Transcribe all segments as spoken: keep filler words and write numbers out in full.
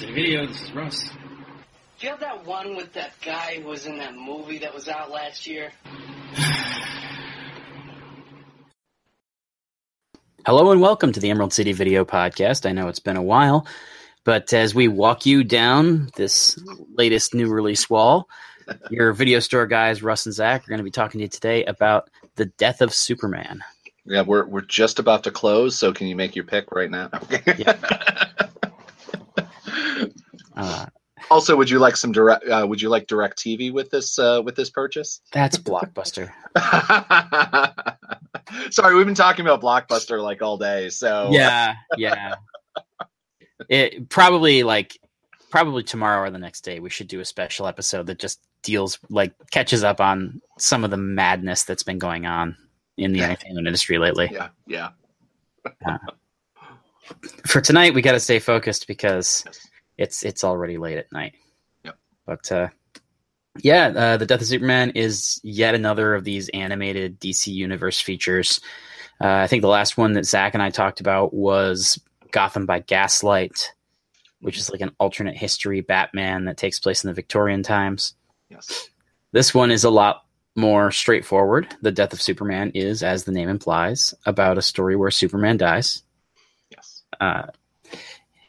City Video, this is Russ. Do you have that one with that guy who was in that movie that was out last year? Hello and welcome to the Emerald City Video Podcast. I know it's been a while, but as we walk you down this latest new release wall, your video store guys, Russ and Zach, are going to be talking to you today about The Death of Superman. Yeah, we're we're just about to close, so can you make your pick right now? Yeah. Uh, also, would you like some direct? Uh, would you like DirecTV with this uh, with this purchase? That's Blockbuster. Sorry, we've been talking about Blockbuster like all day. So yeah, yeah. It probably like probably tomorrow or the next day we should do a special episode that just deals like catches up on some of the madness that's been going on in the entertainment industry lately. Yeah, yeah. Uh, for tonight, we got to stay focused because it's it's already late at night. Yep. But uh, yeah, uh, The Death of Superman is yet another of these animated D C Universe features. Uh, I think the last one that Zach and I talked about was Gotham by Gaslight, which is like an alternate history Batman that takes place in the Victorian times. Yes. This one is a lot more straightforward. The Death of Superman is, as the name implies, about a story where Superman dies. Yes. Uh,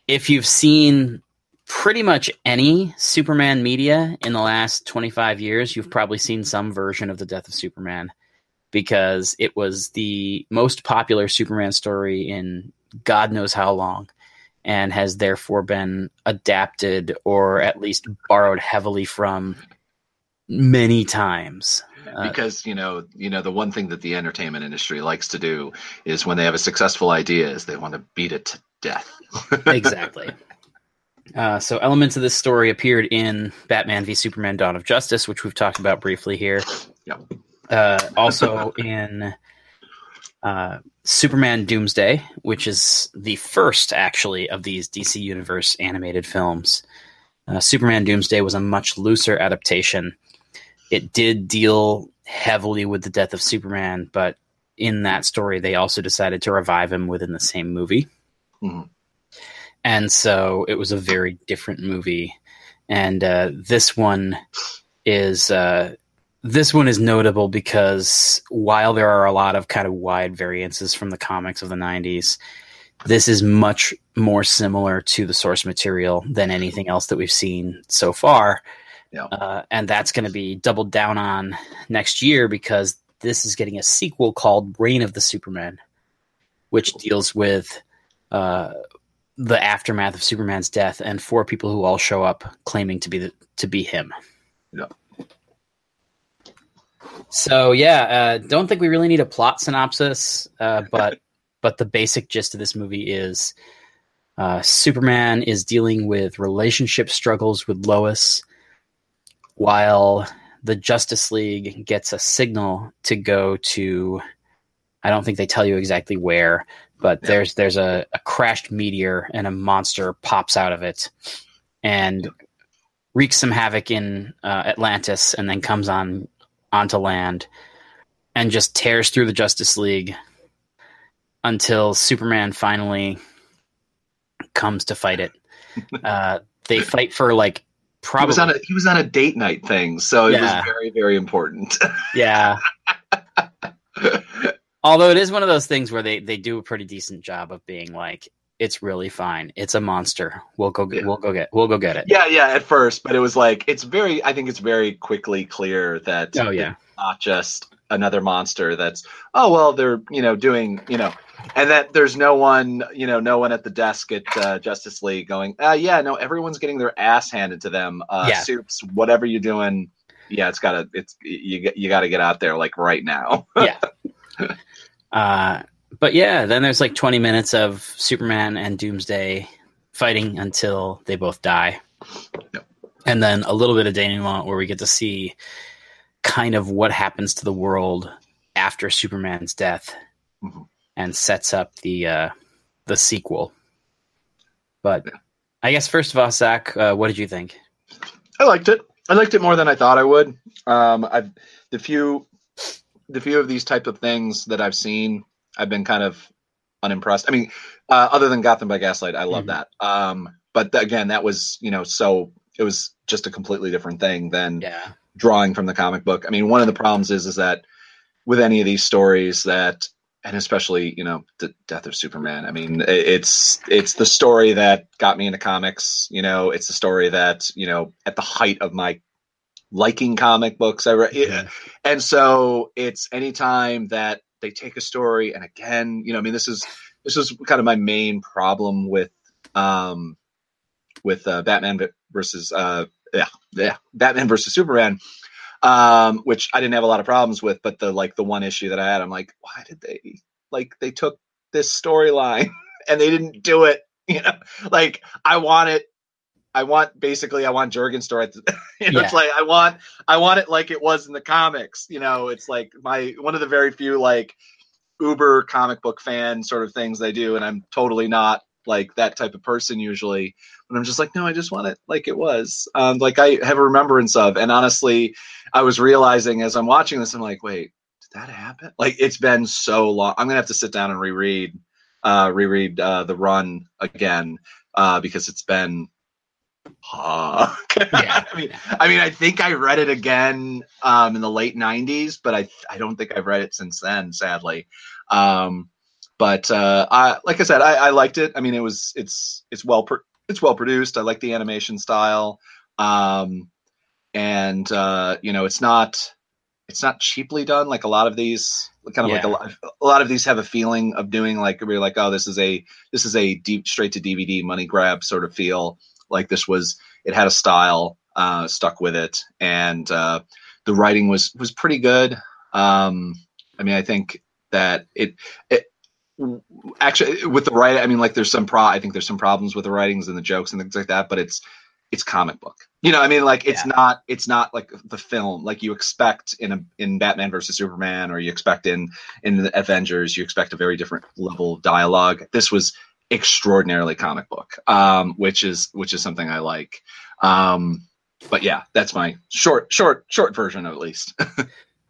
if you've seen pretty much any Superman media in the last twenty-five years, you've probably seen some version of The Death of Superman because it was the most popular Superman story in God knows how long and has therefore been adapted or at least borrowed heavily from many times. Because, you know, you know, the one thing that the entertainment industry likes to do is when they have a successful idea is they want to beat it to death. Exactly. Uh, so elements of this story appeared in Batman v. Superman Dawn of Justice, which we've talked about briefly here. Yep. Uh, also in uh, Superman Doomsday, which is the first, actually, of these D C Universe animated films. Uh, Superman Doomsday was a much looser adaptation. It did deal heavily with the death of Superman, but in that story, they also decided to revive him within the same movie. Mm-hmm. And so it was a very different movie. And uh, this one is uh, this one is notable because while there are a lot of kind of wide variances from the comics of the nineties, this is much more similar to the source material than anything else that we've seen so far. Yeah. Uh, and that's going to be doubled down on next year because this is getting a sequel called Reign of the Superman, which deals with uh, the aftermath of Superman's death and four people who all show up claiming to be the, to be him. Yeah. So, yeah, uh, don't think we really need a plot synopsis, uh, but but the basic gist of this movie is uh, Superman is dealing with relationship struggles with Lois while the Justice League gets a signal to go to, I don't think they tell you exactly where, but yeah. there's there's a, a crashed meteor and a monster pops out of it and wreaks some havoc in uh, Atlantis and then comes on onto land and just tears through the Justice League until Superman finally comes to fight it. Uh, they fight for like, Probably. He was on a, he was on a date night thing, so yeah. It was very, very important. Yeah. Although it is one of those things where they, they do a pretty decent job of being like, it's really fine. It's a monster. We'll go get, yeah. we'll go get, we'll go get it. Yeah. Yeah. At first, but it was like, it's very, I think it's very quickly clear that oh, yeah. it's not just another monster that's, oh, well, they're, you know, doing, you know, and that there's no one, you know, no one at the desk at uh, Justice League going, uh, yeah, no, everyone's getting their ass handed to them. Uh, yeah. Soups, whatever you're doing. Yeah. It's gotta, it's, you, you gotta get out there like right now. Yeah. Uh, but yeah, then there's like twenty minutes of Superman and Doomsday fighting until they both die. Yep. And then a little bit of denouement where we get to see kind of what happens to the world after Superman's death. Mm-hmm. And sets up the uh, the sequel. But I guess first of all, Zach, uh, what did you think? I liked it. I liked it more than I thought I would. Um, I've the few the few of these type of things that I've seen, I've been kind of unimpressed. I mean, uh, other than Gotham by Gaslight, I love mm-hmm. that. Um, But again, that was, you know, so it was just a completely different thing than yeah. drawing from the comic book. I mean, one of the problems is, is that with any of these stories that, and especially, you know, the Death of Superman, I mean, it's, it's the story that got me into comics. You know, it's the story that, you know, at the height of my liking comic books, I read. Yeah. And so it's anytime that they take a story. And again, you know, I mean, this is, this is kind of my main problem with, um, with uh, Batman versus uh, yeah, yeah, Batman versus Superman, um, which I didn't have a lot of problems with, but the, like the one issue that I had, I'm like, why did they, like, they took this storyline and they didn't do it. You know, like I want it. I want, basically I want Jurgens to write, the, you know, yeah. it's like, I want, I want it like it was in the comics, you know, it's like my, one of the very few like Uber comic book fan sort of things they do. And I'm totally not like that type of person usually, but I'm just like, no, I just want it like it was, um, like I have a remembrance of, and honestly, I was realizing as I'm watching this, I'm like, wait, did that happen? Like, it's been so long. I'm going to have to sit down and reread, uh, reread, uh, the run again, uh, because it's been, Uh, yeah. I mean, I mean, I think I read it again um, in the late nineties, but I, I don't think I've read it since then, sadly. Um, but uh, I, like I said, I, I liked it. I mean, it was, it's, it's well, pro- it's well produced. I like the animation style, um, and uh, you know, it's not, it's not cheaply done. Like a lot of these, kind of yeah. like a lot, a lot of these have a feeling of doing like we're like, oh, this is a, this is a deep straight to D V D money grab sort of feel. Like this was, it had a style, uh, stuck with it. And, uh, the writing was, was pretty good. Um, I mean, I think that it, it actually with the writing, I mean, like there's some pro, I think there's some problems with the writings and the jokes and things like that, but it's, it's comic book, you know, I mean, like it's yeah. not, it's not like the film, like you expect in a, in Batman versus Superman, or you expect in, in the Avengers, you expect a very different level of dialogue. This was extraordinarily comic book, um, which is, which is something I like. Um, but yeah, that's my short, short, short version of at least.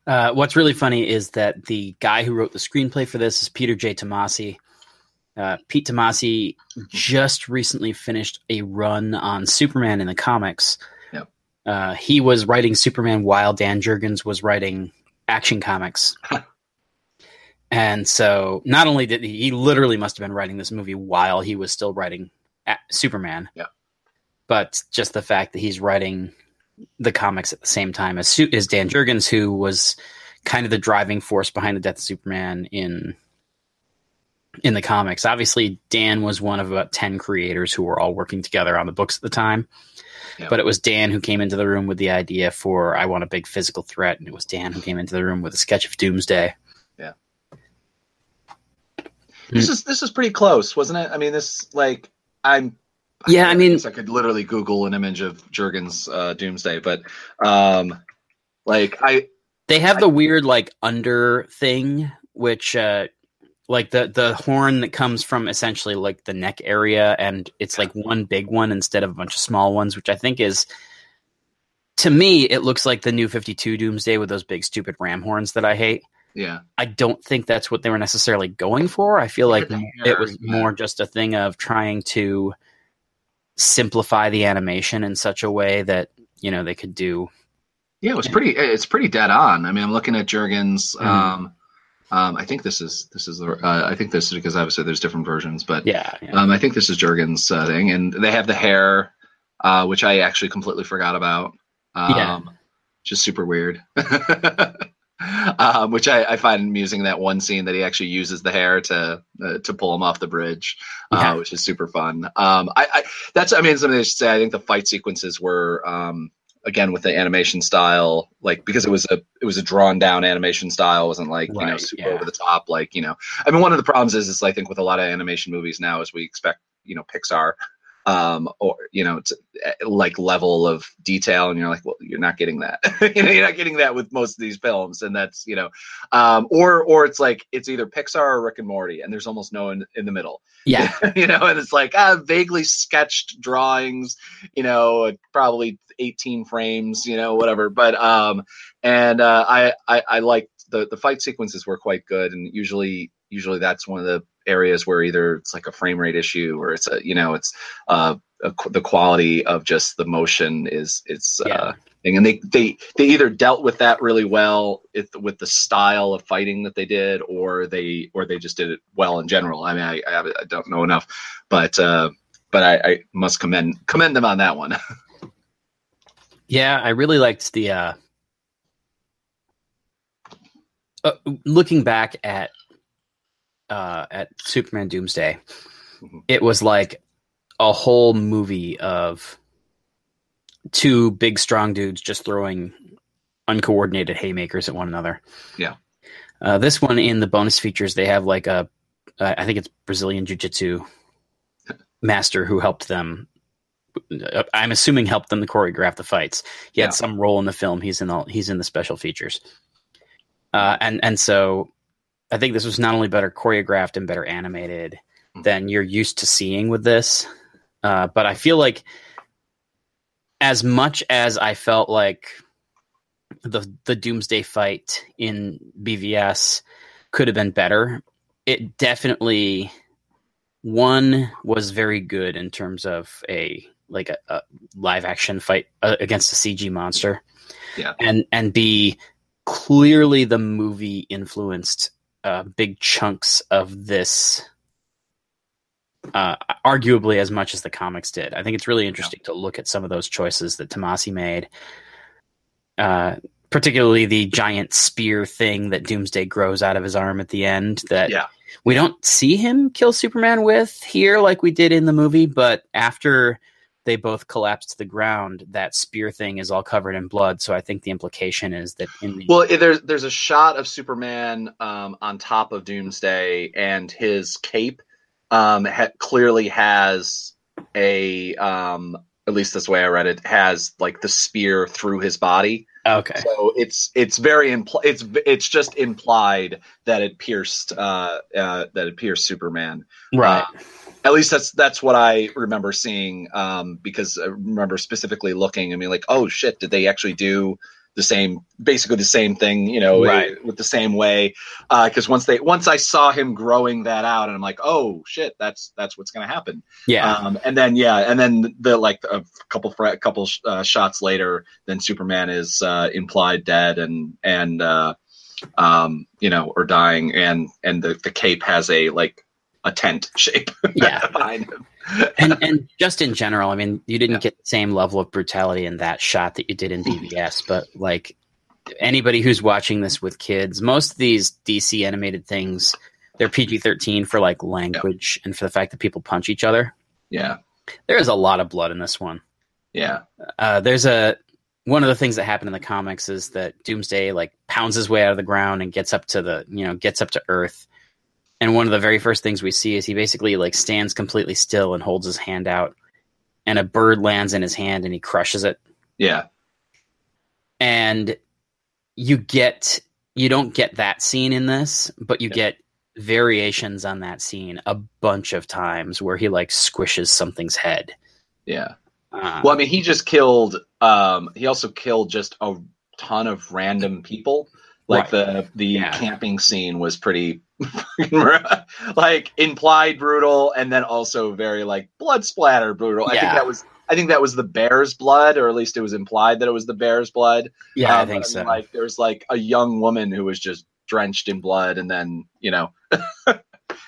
uh, what's really funny is that the guy who wrote the screenplay for this is Peter J Tomasi. Uh, Pete Tomasi just recently finished a run on Superman in the comics. Yep. Uh, he was writing Superman while Dan Jurgens was writing Action Comics. And so not only did he, he literally must have been writing this movie while he was still writing Superman, yeah. but just the fact that he's writing the comics at the same time as, as Dan Jurgens, who was kind of the driving force behind the Death of Superman in, in the comics. Obviously, Dan was one of about ten creators who were all working together on the books at the time. Yeah. But it was Dan who came into the room with the idea for I Want a Big Physical Threat. And it was Dan who came into the room with a sketch of Doomsday. Yeah. This is this is pretty close, wasn't it? I mean, this like I'm. I yeah, I mean, I could literally Google an image of Jurgens' uh, Doomsday, but um, like I, they have I, the weird like under thing, which uh, like the the horn that comes from essentially like the neck area, and it's like one big one instead of a bunch of small ones, which I think is. To me, it looks like the New fifty-two Doomsday with those big stupid ram horns that I hate. Yeah, I don't think that's what they were necessarily going for. I feel like it was more just a thing of trying to simplify the animation in such a way that, you know, they could do. Yeah, it was pretty. It's pretty dead on. I mean, I'm looking at Jurgens. Mm-hmm. Um, um, I think this is this is the. Uh, I think this is because obviously there's different versions, but yeah, yeah. Um, I think this is Jurgens' uh, thing, and they have the hair, uh, which I actually completely forgot about. Um, yeah, just super weird. Um, which I, I find amusing, that one scene that he actually uses the hair to uh, to pull him off the bridge, uh, yeah. which is super fun. Um, I, I that's I mean something I should say. I think the fight sequences were um, again with the animation style, like because it was a it was a drawn down animation style. It wasn't like right, you know super yeah. over the top. Like you know, I mean one of the problems is is I think with a lot of animation movies now is we expect you know Pixar. Um, or, you know, it's like level of detail and you're like, well, you're not getting that, you know, you're not getting that with most of these films. And that's, you know, um, or, or it's like, it's either Pixar or Rick and Morty and there's almost no in, in the middle, yeah, you know, and it's like, ah, vaguely sketched drawings, you know, probably eighteen frames, you know, whatever. But, um, and, uh, I, I, I liked the, the fight sequences were quite good. And usually, usually that's one of the areas where either it's like a frame rate issue or it's a, you know, it's uh uh, the quality of just the motion is it's yeah. uh, thing. And they, they they either dealt with that really well if, with the style of fighting that they did, or they or they just did it well in general. I mean, I I, I don't know enough, but uh, but I, I must commend commend them on that one. Yeah, I really liked the. Uh... Uh, looking back at uh, at Superman Doomsday, mm-hmm. it was like a whole movie of two big, strong dudes just throwing uncoordinated haymakers at one another. Yeah. Uh, this one in the bonus features, they have like a, uh, I think it's Brazilian Jiu-Jitsu master who helped them. I'm assuming helped them to choreograph the fights. He had yeah. some role in the film. He's in the, he's in the special features. Uh, and, and so I think this was not only better choreographed and better animated mm-hmm. than you're used to seeing with this. Uh, but I feel like as much as I felt like the, the Doomsday fight in B V S could have been better, it definitely one was very good in terms of a, like a, a live action fight uh, against a C G monster yeah. and, and B, clearly the movie influenced uh, big chunks of this, uh, arguably as much as the comics did. I think it's really interesting yeah. to look at some of those choices that Tomasi made, uh, particularly the giant spear thing that Doomsday grows out of his arm at the end that yeah. we don't see him kill Superman with here like we did in the movie, but after they both collapsed to the ground, that spear thing is all covered in blood. So I think the implication is that in the- well, there's, there's a shot of Superman um, on top of Doomsday, and his cape um, ha- clearly has a, um, at least this way I read it, has like the spear through his body. Okay. So it's, it's very, impl- it's, it's just implied that it pierced, uh, uh, that it pierced Superman. Right. Uh, At least that's that's what I remember seeing, um, because I remember specifically looking and being like, "Oh shit, did they actually do the same, basically the same thing, you know, right. it, with the same way?" Because uh, once they once I saw him growing that out, and I'm like, "Oh shit, that's that's what's gonna happen." Yeah, um, and then yeah, and then the like a couple a couple uh, shots later, then Superman is uh, implied dead and and uh, um, you know, or dying, and and the, the cape has a like. A tent shape yeah. behind him. and and just in general, I mean, you didn't yeah. get the same level of brutality in that shot that you did in B V S, but like anybody who's watching this with kids, most of these D C animated things, they're P G thirteen for like language yeah. and for the fact that people punch each other. Yeah. There is a lot of blood in this one. Yeah. Uh, there's a, one of the things that happened in the comics is that Doomsday like pounds his way out of the ground and gets up to the, you know, gets up to Earth. And one of the very first things we see is he basically like stands completely still and holds his hand out, and a bird lands in his hand and he crushes it. Yeah. And you get, you don't get that scene in this, but you yeah. get variations on that scene a bunch of times where he like squishes something's head. Yeah. Um, well, I mean, he just killed, um, he also killed just a ton of random people. Like right. the, the yeah. camping scene was pretty like implied brutal. And then also very like blood splatter brutal. I yeah. think that was, I think that was the bear's blood, or at least it was implied that it was the bear's blood. Yeah. Um, I think so. Like there's like a young woman who was just drenched in blood, and then, you know, and then,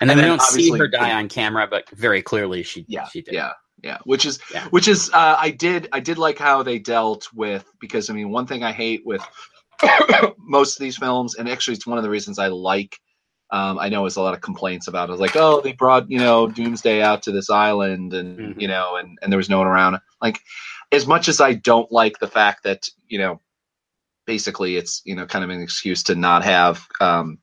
and then we don't see her die on camera, but very clearly she, yeah, she did. Yeah. Yeah, which is yeah. which is uh, I did. I did like how they dealt with, because I mean, one thing I hate with most of these films, and actually it's one of the reasons I like um I know there's a lot of complaints about it. I was like, oh, they brought, you know, Doomsday out to this island, and mm-hmm. you know, and and there was no one around. Like, as much as I don't like the fact that, you know, basically it's, you know, kind of an excuse to not have um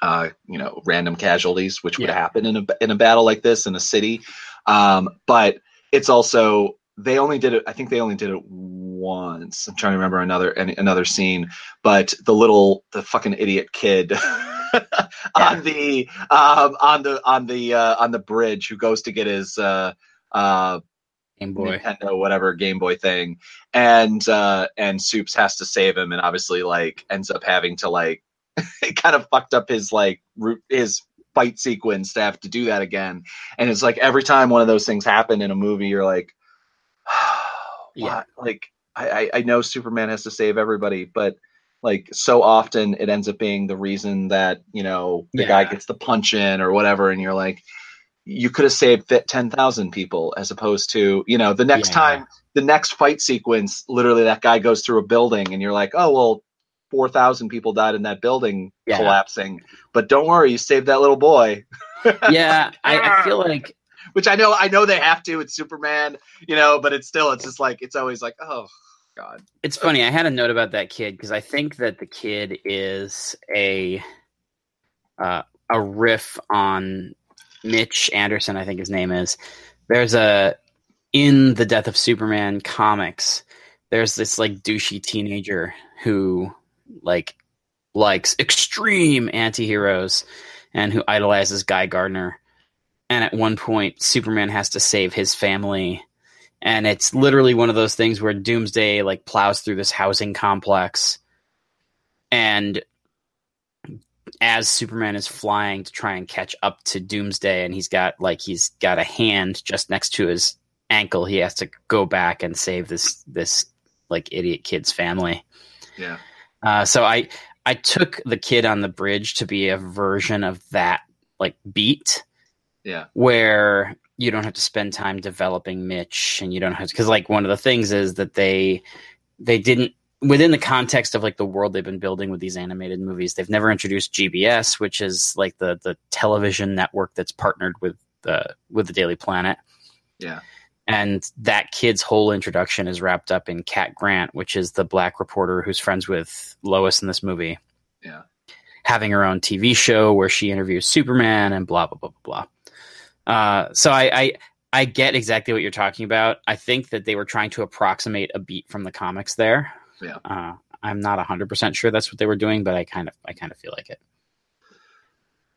uh you know, random casualties, which yeah. would happen in a in a battle like this in a city, um but it's also, they only did it, I think they only did it once. I'm trying to remember another another scene, but the little the fucking idiot kid yeah. on the um, on the on the uh, on the bridge who goes to get his uh, uh, Game Boy Nintendo whatever Game Boy thing, and uh, and Supes has to save him, and obviously like ends up having to like it kind of fucked up his like root his fight sequence to have to do that again. And it's like every time one of those things happen in a movie, you're like, yeah, like I, I know Superman has to save everybody, but like so often it ends up being the reason that, you know, the yeah. guy gets the punch in or whatever. And you're like, you could have saved ten thousand people as opposed to, you know, the next yeah. time, the next fight sequence, literally that guy goes through a building and you're like, oh, well, four thousand people died in that building yeah. collapsing, but don't worry, you saved that little boy. yeah. I, I feel like, which I know, I know they have to, it's Superman, you know, but it's still, it's just like, it's always like, oh God. It's funny. I had a note about that kid, cause I think that the kid is a, uh, a riff on Mitch Anderson. I think his name is. There's a, in the Death of Superman comics, there's this like douchey teenager who like likes extreme anti-heroes and who idolizes Guy Gardner. And at one point, Superman has to save his family. And it's literally one of those things where Doomsday like plows through this housing complex. And as Superman is flying to try and catch up to Doomsday, and he's got like, he's got a hand just next to his ankle, he has to go back and save this, this like idiot kid's family. Yeah. Uh, so I, I took the kid on the bridge to be a version of that like beat. Yeah. Where you don't have to spend time developing Mitch, and you don't have to, cause like one of the things is that they, they didn't, within the context of like the world they've been building with these animated movies, they've never introduced G B S, which is like the, the television network that's partnered with the, with the Daily Planet. Yeah. And that kid's whole introduction is wrapped up in Cat Grant, which is the black reporter who's friends with Lois in this movie. Yeah. Having her own T V show where she interviews Superman and blah, blah, blah, blah, blah. Uh, so I, I, I get exactly what you're talking about. I think that they were trying to approximate a beat from the comics there. Yeah. Uh, I'm not a hundred percent sure that's what they were doing, but I kind of, I kind of feel like it.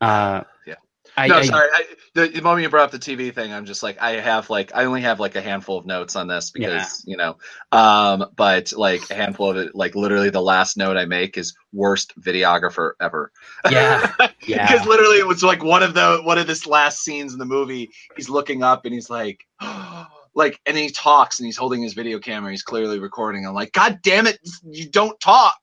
Uh, yeah. I, no, I, sorry. I, the, the moment you brought up the T V thing, I'm just like, I have like, I only have like a handful of notes on this because, yeah. you know, um, but like a handful of it, like literally the last note I make is worst videographer ever. Yeah. Yeah. Because literally it was like one of the, one of this last scenes in the movie, he's looking up and he's like, oh, like, and he talks and he's holding his video camera. He's clearly recording. I'm like, God damn it. You don't talk.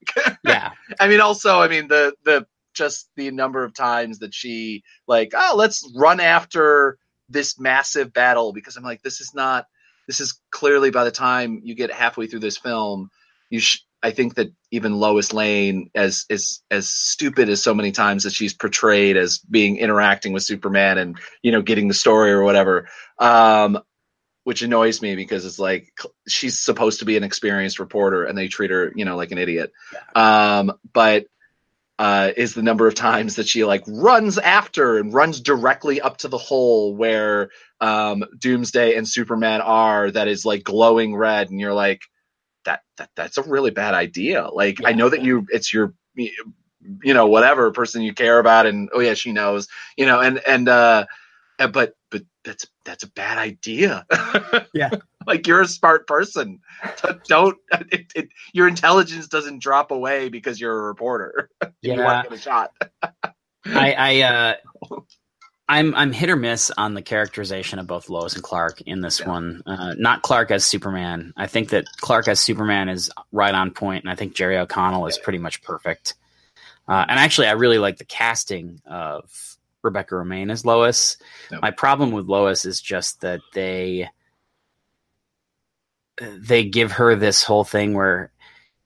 Yeah. I mean, also, I mean, the, the, just the number of times that she like, oh, let's run after this massive battle, because I'm like, this is not, this is clearly by the time you get halfway through this film, you sh- I think that even Lois Lane, as, as, as stupid as so many times that she's portrayed as being interacting with Superman and, you know, getting the story or whatever. Um, which annoys me because it's like, she's supposed to be an experienced reporter and they treat her, you know, like an idiot. Yeah. Um, but, Uh, is the number of times that she like runs after and runs directly up to the hole where um, Doomsday and Superman are, that is like glowing red. And you're like, that, that that's a really bad idea. Like, yeah, I know that you, it's your, you know, whatever person you care about. And, oh yeah, she knows, you know, and, and, uh, but, but that's, that's a bad idea. Yeah. Like, you're a smart person. Don't it, it, your intelligence doesn't drop away because you're a reporter. Yeah. You want to get a shot. I, I uh, I'm I'm hit or miss on the characterization of both Lois and Clark in this yeah. one. Uh, not Clark as Superman. I think that Clark as Superman is right on point, and I think Jerry O'Connell is pretty much perfect. Uh, and actually, I really like the casting of Rebecca Romijn as Lois. Yeah. My problem with Lois is just that they. They give her this whole thing where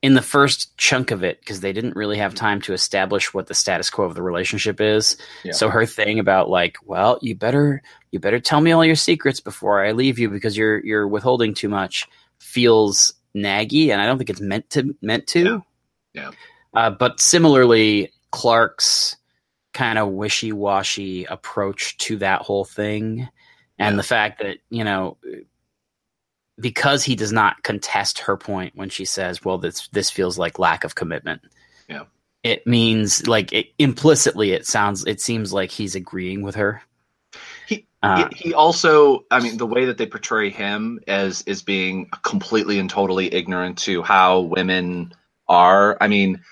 in the first chunk of it, because they didn't really have time to establish what the status quo of the relationship is. Yeah. So her thing about like, well, you better, you better tell me all your secrets before I leave you because you're, you're withholding too much, feels naggy. And I don't think it's meant to meant to, yeah. yeah. Uh, but similarly, Clark's kind of wishy-washy approach to that whole thing. And yeah. the fact that, you know, because he does not contest her point when she says, well, this, this feels like lack of commitment. Yeah. It means like it, implicitly it sounds, it seems like he's agreeing with her. He, uh, he also, I mean, the way that they portray him as, is being completely and totally ignorant to how women are. I mean,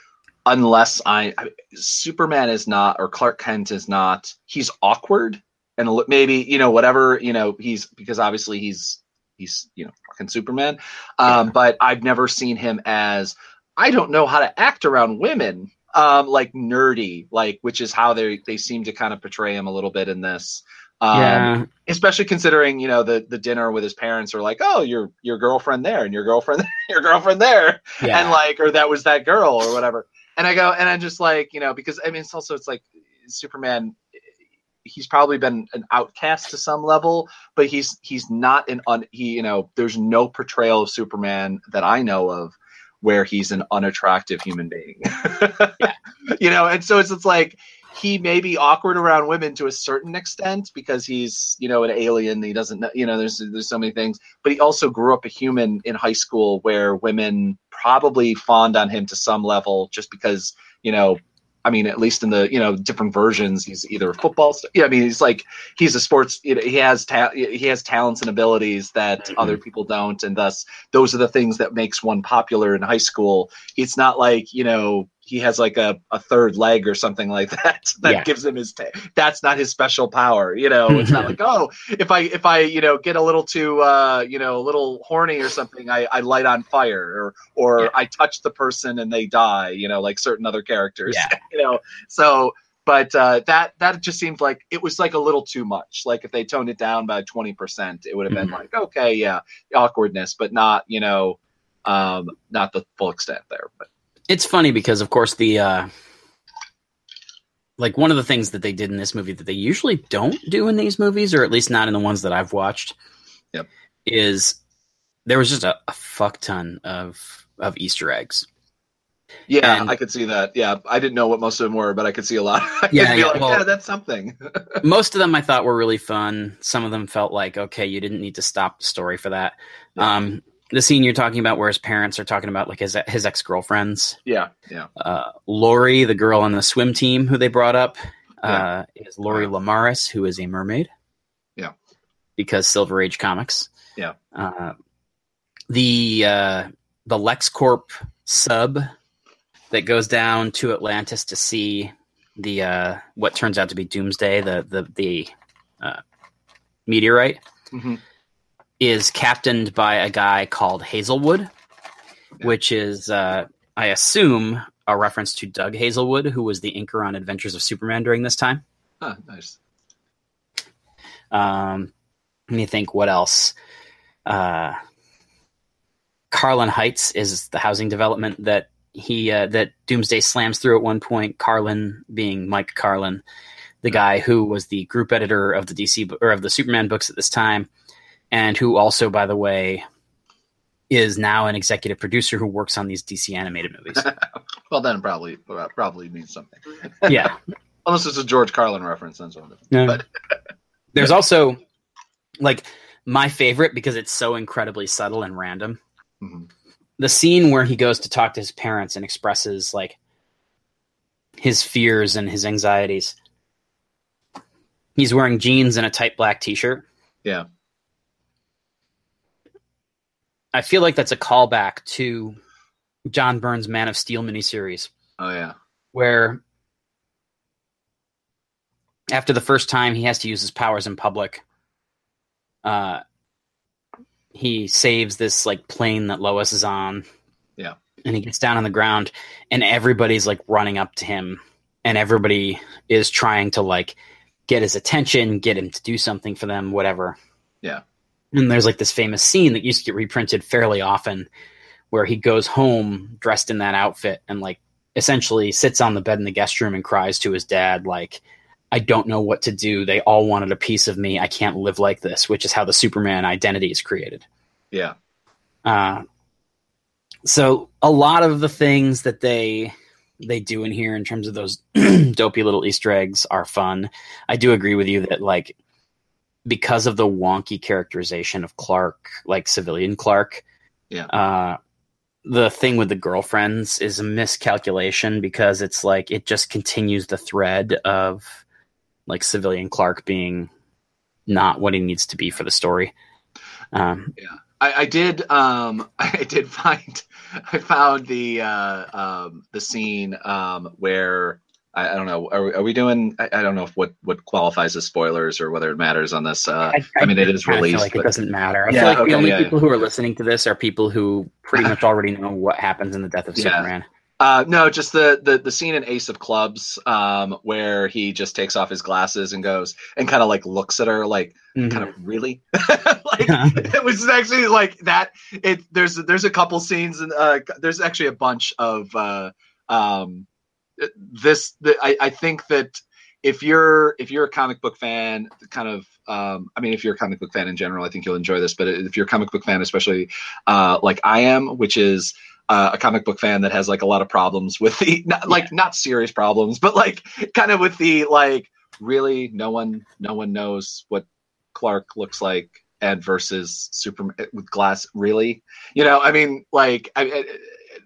unless I, I Superman is not, or Clark Kent is not, he's awkward and maybe, you know, whatever, you know, he's, because obviously he's, he's, you know, fucking Superman. Um, yeah. But I've never seen him as, I don't know how to act around women, um, like nerdy, like, which is how they, they seem to kind of portray him a little bit in this. Um, yeah. Especially considering, you know, the, the dinner with his parents are like, oh, your, your girlfriend there and your girlfriend, your girlfriend there. Yeah. And like, or that was that girl or whatever. And I go, and I'm just like, you know, because I mean, it's also, it's like Superman, he's probably been an outcast to some level, but he's, he's not an, un, he, you know, there's no portrayal of Superman that I know of where he's an unattractive human being, yeah. You know? And so it's, it's like, he may be awkward around women to a certain extent because he's, you know, an alien. He doesn't know, you know, there's, there's so many things, but he also grew up a human in high school where women probably fawned on him to some level just because, you know, I mean, at least in the, you know, different versions, he's either a football. St- yeah. I mean, he's like, he's a sports, you know, he has, ta- he has talents and abilities that mm-hmm. other people don't. And thus those are the things that makes one popular in high school. It's not like, you know, he has like a, a third leg or something like that, that yeah. gives him his, ta- that's not his special power. You know, it's not like, oh, if I, if I, you know, get a little too, uh, you know, a little horny or something, I, I light on fire or, or yeah. I touch the person and they die, you know, like certain other characters, yeah. you know? So, but uh, that, that just seemed like it was like a little too much. Like if they toned it down by twenty percent, it would have been mm-hmm. like, okay, yeah. Awkwardness, but not, you know, um, not the full extent there, but. It's funny because, of course, the uh, like one of the things that they did in this movie that they usually don't do in these movies, or at least not in the ones that I've watched, yep. is there was just a, a fuck ton of of Easter eggs. Yeah, and I could see that. Yeah, I didn't know what most of them were, but I could see a lot. I yeah, yeah, like, well, yeah, that's something. Most of them I thought were really fun. Some of them felt like, okay, you didn't need to stop the story for that. Yeah. Um, The scene you're talking about where his parents are talking about like his his ex-girlfriends. Yeah, yeah. Uh, Lori, the girl on the swim team who they brought up, uh, yeah. is Lori yeah. Lamaris, who is a mermaid. Yeah. Because Silver Age comics. Yeah. Uh, the uh, the Lex Corp sub that goes down to Atlantis to see the uh, what turns out to be Doomsday, the, the, the uh, meteorite. Mm-hmm. is captained by a guy called Hazelwood, yeah. which is, uh, I assume, a reference to Doug Hazelwood, who was the inker on Adventures of Superman during this time. Oh, nice. Um, let me think, what else? Uh, Carlin Heights is the housing development that he uh, that Doomsday slams through at one point, Carlin being Mike Carlin, the guy who was the group editor of the D C or of the Superman books at this time. And who also, by the way, is now an executive producer who works on these D C animated movies. Well, then probably probably means something. Yeah. Unless it's a George Carlin reference. That's one no. But there's also, like, my favorite, because it's so incredibly subtle and random, mm-hmm. the scene where he goes to talk to his parents and expresses, like, his fears and his anxieties. He's wearing jeans and a tight black t-shirt. Yeah. I feel like that's a callback to John Byrne's Man of Steel miniseries. Oh, yeah. Where after the first time he has to use his powers in public, uh, he saves this like plane that Lois is on. Yeah. And he gets down on the ground and everybody's like running up to him and everybody is trying to like get his attention, get him to do something for them, whatever. Yeah. And there's like this famous scene that used to get reprinted fairly often where he goes home dressed in that outfit and like essentially sits on the bed in the guest room and cries to his dad. Like, I don't know what to do. They all wanted a piece of me. I can't live like this, which is how the Superman identity is created. Yeah. Uh, so a lot of the things that they, they do in here in terms of those dopey little Easter eggs are fun. I do agree with you that like, because of the wonky characterization of Clark, like civilian Clark, yeah. Uh, the thing with the girlfriends is a miscalculation because it's like, it just continues the thread of like civilian Clark being not what he needs to be for the story. Um, yeah. I, I did. Um, I did find. I found the uh, um, the scene um, where I, I don't know. Are, are we doing? I, I don't know if what, what qualifies as spoilers or whether it matters on this. Uh, I, I, I mean, it is released. I feel like but, it doesn't matter. I yeah, feel like okay, the only yeah, people yeah. who are listening to this are people who pretty much already know what happens in The Death of yeah. Superman. Uh, no, just the, the, the scene in Ace of Clubs um, where he just takes off his glasses and goes and kind of like looks at her like mm-hmm. kind of really like yeah. it was actually like that. It there's there's a couple scenes and uh, there's actually a bunch of uh, um, this. The, I, I think that if you're if you're a comic book fan, kind of um, I mean, if you're a comic book fan in general, I think you'll enjoy this. But if you're a comic book fan, especially uh, like I am, which is. Uh, a comic book fan that has like a lot of problems with the not, like yeah. not serious problems, but like kind of with the like really no one no one knows what Clark looks like and versus Superman with glass really, you know, I mean like I,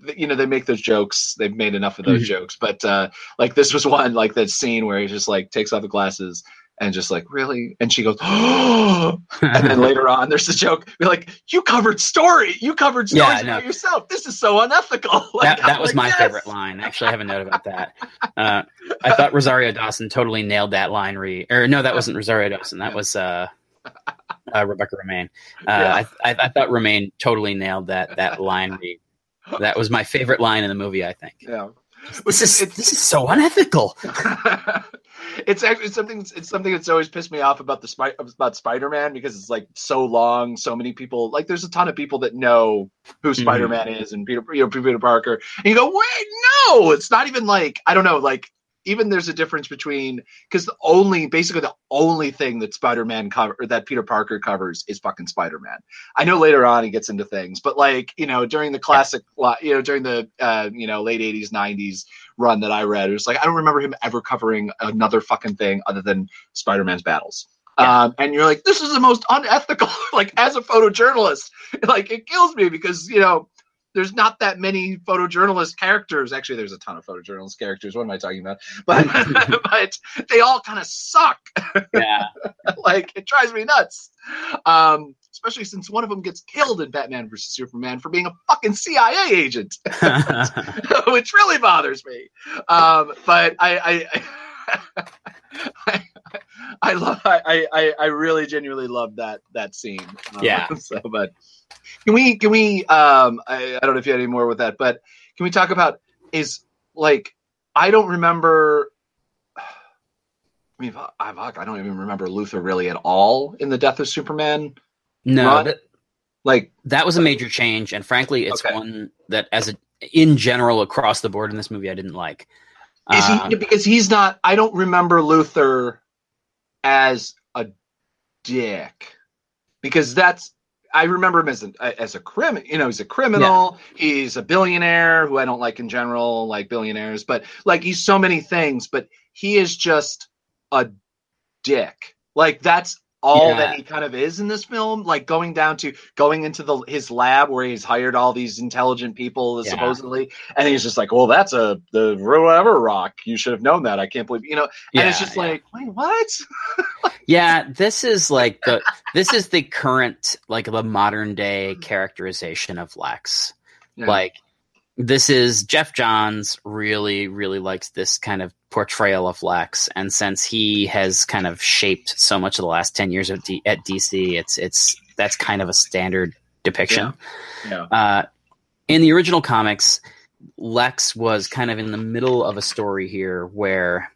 I, you know they make those jokes, they've made enough of those mm-hmm. jokes, but uh, like this was one like that scene where he just like takes off the glasses. And just like, really? And she goes, oh! And then later on, there's the joke. We're like, you covered story. You covered stories yeah, no. about yourself. This is so unethical. Like, that that was like, my yes. favorite line. Actually, I have a note about that. Uh, I thought Rosario Dawson totally nailed that line. Re- or no, that wasn't Rosario Dawson. That was uh, uh, Rebecca Romijn. Uh, yeah. I, th- I, th- I thought Romijn totally nailed that that line. Re- that was my favorite line in the movie, I think. Yeah. This is, it's, this is so unethical. It's actually something. It's something that's always pissed me off about the about Spider-Man because it's like so long. So many people like there's a ton of people that know who mm-hmm. Spider-Man is and Peter, you know, Peter Parker. And you go, wait, no, it's not even like I don't know. Like even there's a difference between because the only basically the only thing that Spider-Man cover or that Peter Parker covers is fucking Spider-Man. I know later on he gets into things, but like you know during the classic, you know during the uh, you know late eighties, nineties. Run that I read, it was like I don't remember him ever covering another fucking thing other than Spider-Man's battles. Yeah. Um, and you're like, this is the most unethical. Like as a photojournalist, like it kills me because you know there's not that many photojournalist characters. Actually, there's a ton of photojournalist characters. What am I talking about? But but they all kind of suck. Yeah, like it drives me nuts. Um, especially since one of them gets killed in Batman versus Superman for being a fucking C I A agent, which really bothers me. Um, but I, I, I, I love, I, I, I really genuinely love that, that scene. Um, yeah. So, but can we, can we, um, I, I don't know if you had any more with that, but can we talk about is like, I don't remember, I mean, I don't even remember Luthor really at all in The Death of Superman. No, that, like that was a major change, and frankly, it's okay. one that, as a in general across the board in this movie, I didn't like. Is um, he, because he's not. I don't remember Luthor as a dick because that's. I remember him as a, as a criminal. You know, he's a criminal. Yeah. He's a billionaire who I don't like in general, like billionaires. But like, he's so many things. But he is just a dick. Like that's. All yeah. that he kind of is in this film, like going down to going into the his lab where he's hired all these intelligent people yeah. supposedly, and he's just like, "Well, that's a the whatever rock. You should have known that. I can't believe you know." Yeah, and it's just yeah. like, wait, what? Yeah, this is like the this is the current like the modern day characterization of Lex. Yeah. Like this is Jeff Johns really really likes this kind of portrayal of Lex, and since he has kind of shaped so much of the last ten years of D- at D C, it's it's that's kind of a standard depiction. Yeah. Yeah. Uh, in the original comics, Lex was kind of in the middle of a story here where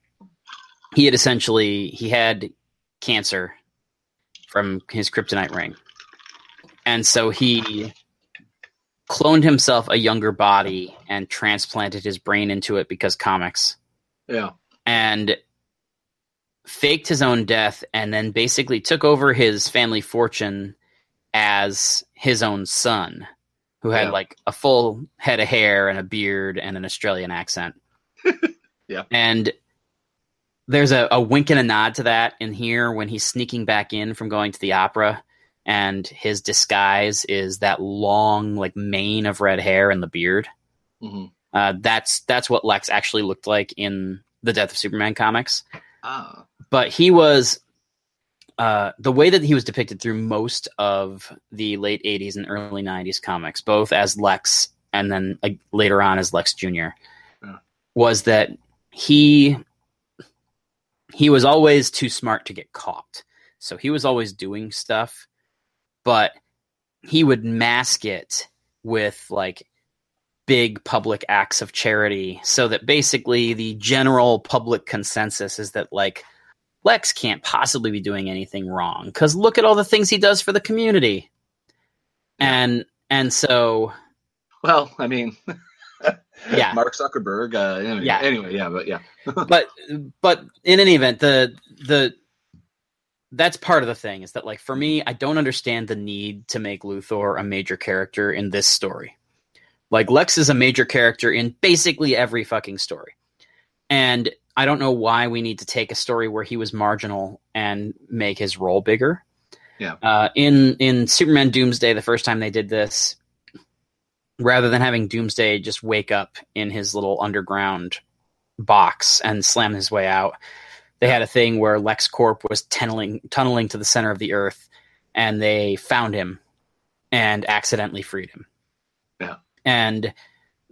he had essentially he had cancer from his kryptonite ring, and so he cloned himself a younger body and transplanted his brain into it because comics. Yeah. And faked his own death and then basically took over his family fortune as his own son, who had yeah. like a full head of hair and a beard and an Australian accent. Yeah. And there's a, a wink and a nod to that in here when he's sneaking back in from going to the opera and his disguise is that long like mane of red hair and the beard. Mm-hmm. Uh, that's that's what Lex actually looked like in the Death of Superman comics. Oh. But he was uh, the way that he was depicted through most of the late eighties and early nineties comics, both as Lex and then uh, later on as Lex Junior, yeah. was that he he was always too smart to get caught. So he was always doing stuff, but he would mask it with like big public acts of charity, so that basically the general public consensus is that like Lex can't possibly be doing anything wrong because look at all the things he does for the community. And, and so, well, I mean, yeah, Mark Zuckerberg, uh, anyway, yeah. anyway, yeah, but yeah, but, but in any event, the, the, that's part of the thing is that like, for me, I don't understand the need to make Luthor a major character in this story. Like Lex is a major character in basically every fucking story. And I don't know why we need to take a story where he was marginal and make his role bigger. Yeah. Uh, in, in Superman Doomsday, the first time they did this, rather than having Doomsday just wake up in his little underground box and slam his way out, they had a thing where Lex Corp was tunneling, tunneling to the center of the earth, and they found him and accidentally freed him. Yeah. And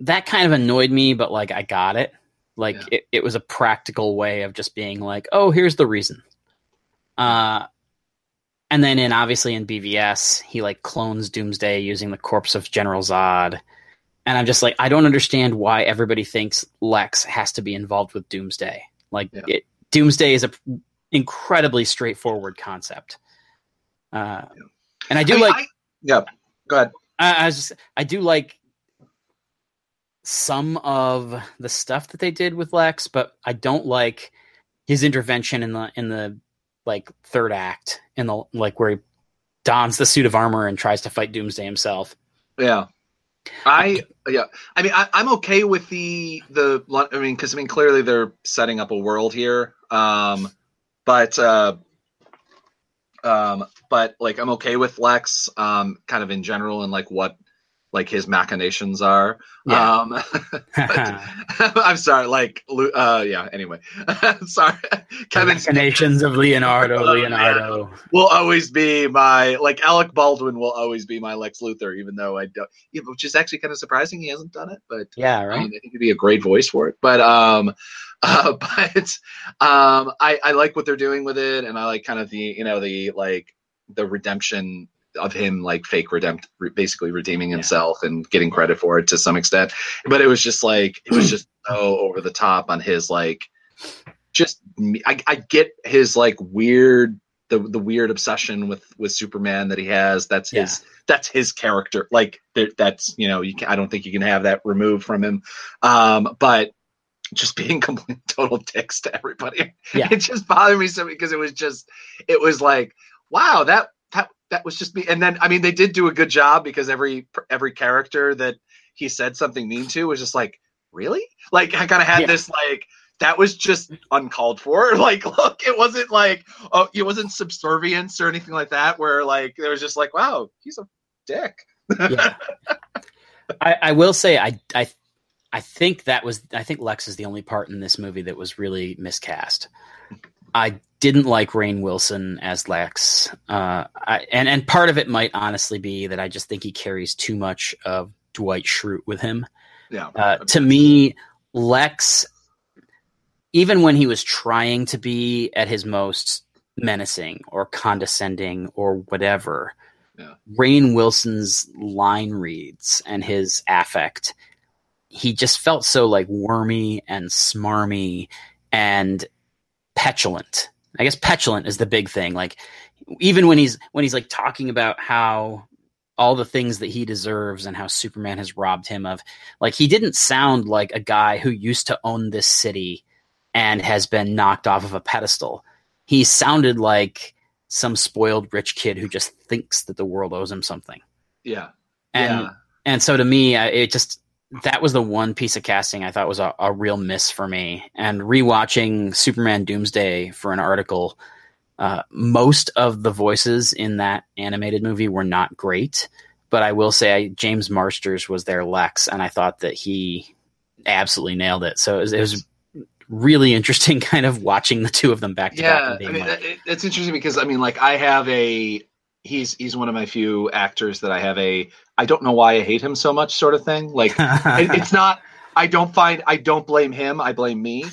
that kind of annoyed me, but like, I got it. Like yeah. it, it was a practical way of just being like, oh, here's the reason. Uh, and then in obviously in B V S, he like clones Doomsday using the corpse of General Zod. And I'm just like, I don't understand why everybody thinks Lex has to be involved with Doomsday. Like yeah. it, Doomsday is a incredibly straightforward concept. Uh, yeah. And I do I mean, like, I, yeah, go ahead. I, I was just, I do like, some of the stuff that they did with Lex, but I don't like his intervention in the, in the like third act in the, like where he dons the suit of armor and tries to fight Doomsday himself. Yeah. I, yeah. I mean, I, I'm okay with the, the, I mean, cause I mean, clearly they're setting up a world here. Um, but, uh, um, but like, I'm okay with Lex, um, kind of in general and like what, like his machinations are. Yeah. Um, but, I'm sorry. Like, uh, yeah. Anyway, sorry. Kevin's the machinations of Leonardo. Uh, Leonardo will always be my like. Alec Baldwin will always be my Lex Luthor, even though I don't. Which is actually kind of surprising. He hasn't done it, but yeah, right. I mean, I think he'd be a great voice for it. But um, uh, but um, I I like what they're doing with it, and I like kind of the you know the like the redemption of him like fake redempt basically redeeming himself yeah. and getting credit for it to some extent. But it was just like, it was just so over the top on his, like, just, I, I get his like weird, the, the weird obsession with, with Superman that he has. That's yeah. his, that's his character. Like that's, you know, you can, I don't think you can have that removed from him. Um, but just being complete total dicks to everybody. Yeah. It just bothered me so much because it was just, it was like, wow, that, that, That was just me. And then, I mean, they did do a good job because every every character that he said something mean to was just like, really? Like, I kind of had yeah. this, like, that was just uncalled for. Like, look, it wasn't like, oh, it wasn't subservience or anything like that where, like, there was just like, wow, he's a dick. Yeah. I, I will say, I, I, I think that was, I think Lex is the only part in this movie that was really miscast. I didn't like Rainn Wilson as Lex. Uh, I, and, and part of it might honestly be that I just think he carries too much of Dwight Schrute with him. Yeah. Uh, to me, Lex, even when he was trying to be at his most menacing or condescending or whatever, yeah. Rainn Wilson's line reads and his affect, he just felt so like wormy and smarmy and petulant. I guess petulant is the big thing. Like even when he's when he's like talking about how all the things that he deserves and how Superman has robbed him of, like he didn't sound like a guy who used to own this city and has been knocked off of a pedestal. He sounded like some spoiled rich kid who just thinks that the world owes him something. Yeah. And yeah. and so to me, it just that was the one piece of casting I thought was a, a real miss for me. And rewatching Superman Doomsday for an article, uh, most of the voices in that animated movie were not great, but I will say I, James Marsters was their Lex. And I thought that he absolutely nailed it. So it was, it was really interesting kind of watching the two of them back to back. Yeah, I mean, like, it, it's interesting because, I mean, like, I have a he's he's one of my few actors that I have a I don't know why I hate him so much sort of thing. Like, it, it's not I don't find I don't blame him. I blame me.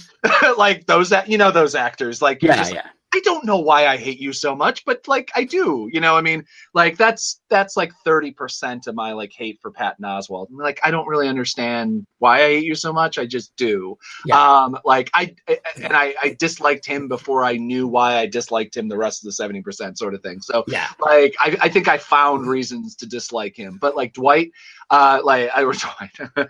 Like those that, you know, those actors, like, yeah, just, yeah. I don't know why I hate you so much, but like I do, you know, I mean, like that's, that's like thirty percent of my like hate for Patton Oswalt. I'm like, I don't really understand why I hate you so much. I just do. Yeah. Um, like I, I and I, I disliked him before I knew why I disliked him the rest of the seventy percent sort of thing. So yeah. like, I, I think I found reasons to dislike him, but like Dwight, uh, like I was Dwight,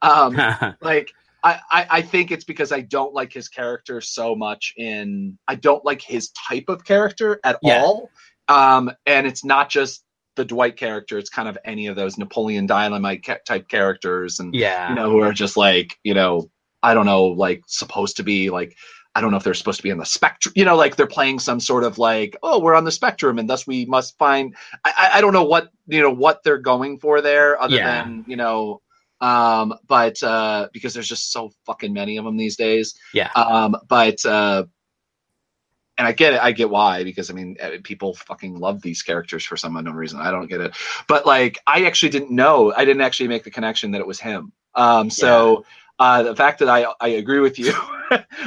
um, like, I, I think it's because I don't like his character so much in, I don't like his type of character at yeah. all. Um, and it's not just the Dwight character. It's kind of any of those Napoleon Dynamite ca- type characters. And, yeah. you know, who are just like, you know, I don't know, like supposed to be like, I don't know if they're supposed to be on the spectrum, you know, like they're playing some sort of like, oh, we're on the spectrum and thus we must find, I, I don't know what, you know, what they're going for there other yeah. than, you know, um but uh because there's just so fucking many of them these days. Yeah um but uh and I get it, I get why, because I mean people fucking love these characters for some unknown reason. I don't get it, but like I actually didn't know I didn't actually make the connection that it was him. um so yeah. uh the fact that I I agree with you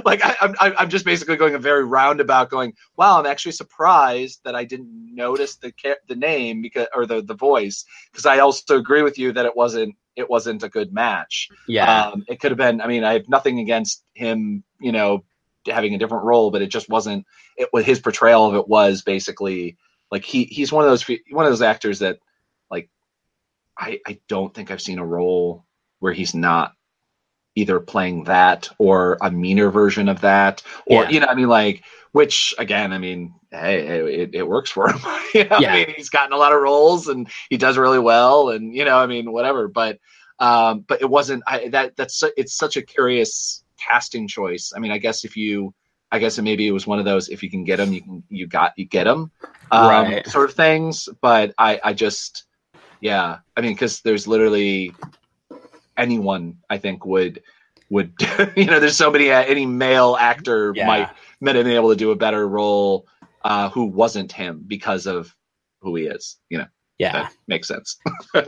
like I, I'm I'm just basically going a very roundabout going, wow, I'm actually surprised that I didn't notice the the name because or the the voice, because I also agree with you that it wasn't it wasn't a good match. Yeah. Um, it could have been, I mean, I have nothing against him, you know, having a different role, but it just wasn't, it was his portrayal of it was basically like, he, he's one of those, one of those actors that like, I, I don't think I've seen a role where he's not either playing that or a meaner version of that, or, yeah. you know, I mean, like, which again, I mean, hey, it, it works for him. You know? yeah. I mean, he's gotten a lot of roles and he does really well, and you know, I mean, whatever. But, um, but it wasn't I, that. That's it's such a curious casting choice. I mean, I guess if you, I guess it maybe it was one of those if you can get him, you can you got you get him, um, right. sort of things. But I, I just, yeah, I mean, because there's literally anyone I think would. Would you know? There's so many. Uh, any male actor yeah. might, might have been able to do a better role uh, who wasn't him because of who he is. You know. Yeah, that makes sense. uh,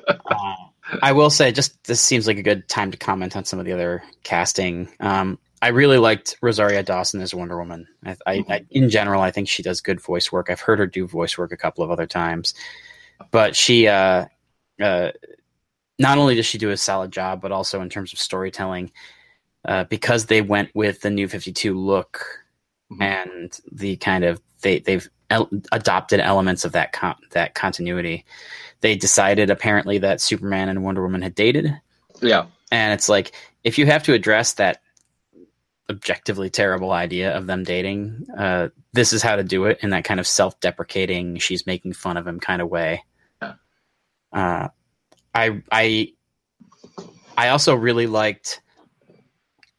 I will say, just this seems like a good time to comment on some of the other casting. Um, I really liked Rosario Dawson as Wonder Woman. I, I, mm-hmm. I, in general, I think she does good voice work. I've heard her do voice work a couple of other times, but she. Uh, uh, not only does she do a solid job, but also in terms of storytelling. Uh, because they went with the New fifty-two look mm-hmm. and the kind of they they've el- adopted elements of that con- that continuity. They decided apparently that Superman and Wonder Woman had dated. Yeah, and it's like if you have to address that objectively terrible idea of them dating, uh, this is how to do it in that kind of self-deprecating, she's making fun of him kind of way. Yeah. Uh, I I I also really liked.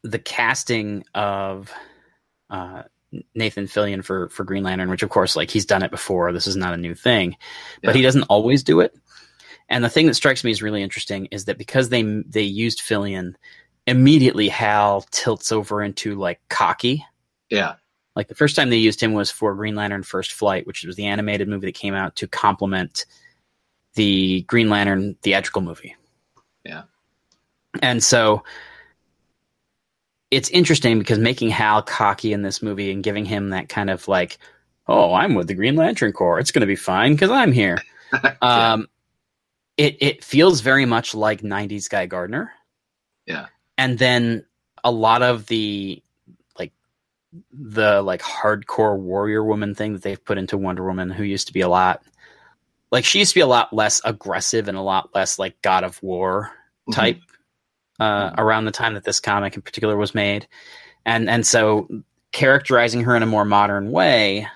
The casting of uh, Nathan Fillion for, for Green Lantern, which of course, like he's done it before. This is not a new thing, but yeah. he doesn't always do it. And the thing that strikes me as really interesting is that because they, they used Fillion immediately, Hal tilts over into like cocky. Yeah. Like the first time they used him was for Green Lantern First Flight, which was the animated movie that came out to complement the Green Lantern theatrical movie. Yeah. And so, it's interesting because making Hal cocky in this movie and giving him that kind of like, oh, I'm with the Green Lantern Corps. It's going to be fine because I'm here. yeah. um, it it feels very much like nineties Guy Gardner. Yeah. And then a lot of the like the like hardcore warrior woman thing that they've put into Wonder Woman, who used to be a lot like she used to be a lot less aggressive and a lot less like God of War type. Mm-hmm. Uh, around the time that this comic in particular was made. And and so characterizing her in a more modern way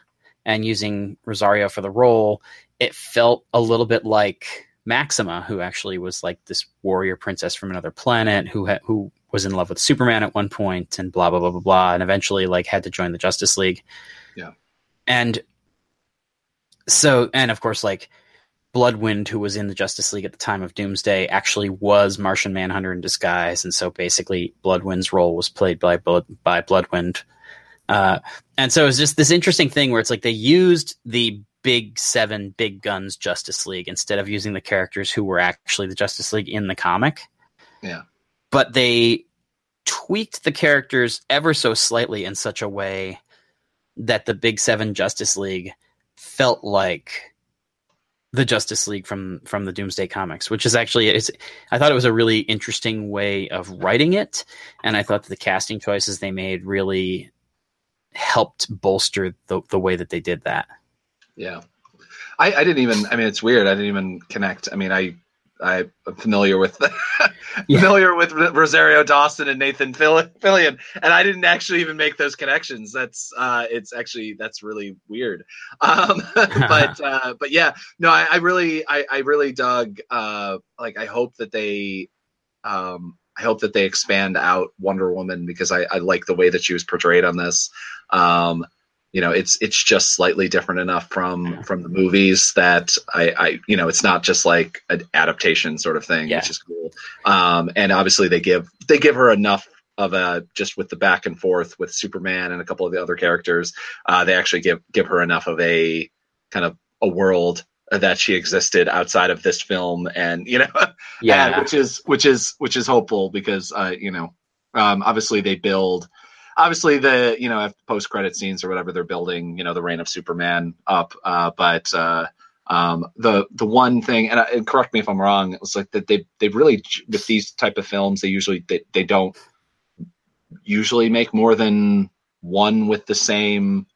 and using Rosario for the role, it felt a little bit like Maxima, who actually was like this warrior princess from another planet who ha- who was in love with Superman at one point and blah, blah, blah, blah, blah, and eventually like had to join the Justice League. Yeah. And so, and of course, like Bloodwynd, who was in the Justice League at the time of Doomsday, actually was Martian Manhunter in disguise, and so basically Bloodwind's role was played by by Bloodwynd. Uh, and so it's just this interesting thing where it's like they used the Big Seven, Big Guns Justice League instead of using the characters who were actually the Justice League in the comic. Yeah. But they tweaked the characters ever so slightly in such a way that the Big Seven Justice League felt like the Justice League from, from the Doomsday comics, which is actually, it's, I thought it was a really interesting way of writing it. And I thought that the casting choices they made really helped bolster the, the way that they did that. Yeah. I, I didn't even, I mean, it's weird. I didn't even connect. I mean, I, I'm familiar with yeah. familiar with Rosario Dawson and Nathan Fillion, and I didn't actually even make those connections. That's uh, it's actually that's really weird. Um, but uh, but yeah, no, I, I really I, I really dug. Uh, like I hope that they um, I hope that they expand out Wonder Woman, because I, I like the way that she was portrayed on this. Um, you know, it's it's just slightly different enough from yeah. from the movies that I, I, you know, it's not just like an adaptation sort of thing, yeah. which is cool. Um, and obviously they give they give her enough of a, just with the back and forth with Superman and a couple of the other characters, uh, they actually give give her enough of a kind of a world that she existed outside of this film, and you know, yeah, and, which is which is which is hopeful because uh, you know, um, obviously they build. Obviously, the you know post credit scenes or whatever, they're building you know the reign of Superman up. Uh, but uh, um, the the one thing, and, I, and correct me if I'm wrong, it was like that they they really with these type of films they usually they, they don't usually make more than one with the same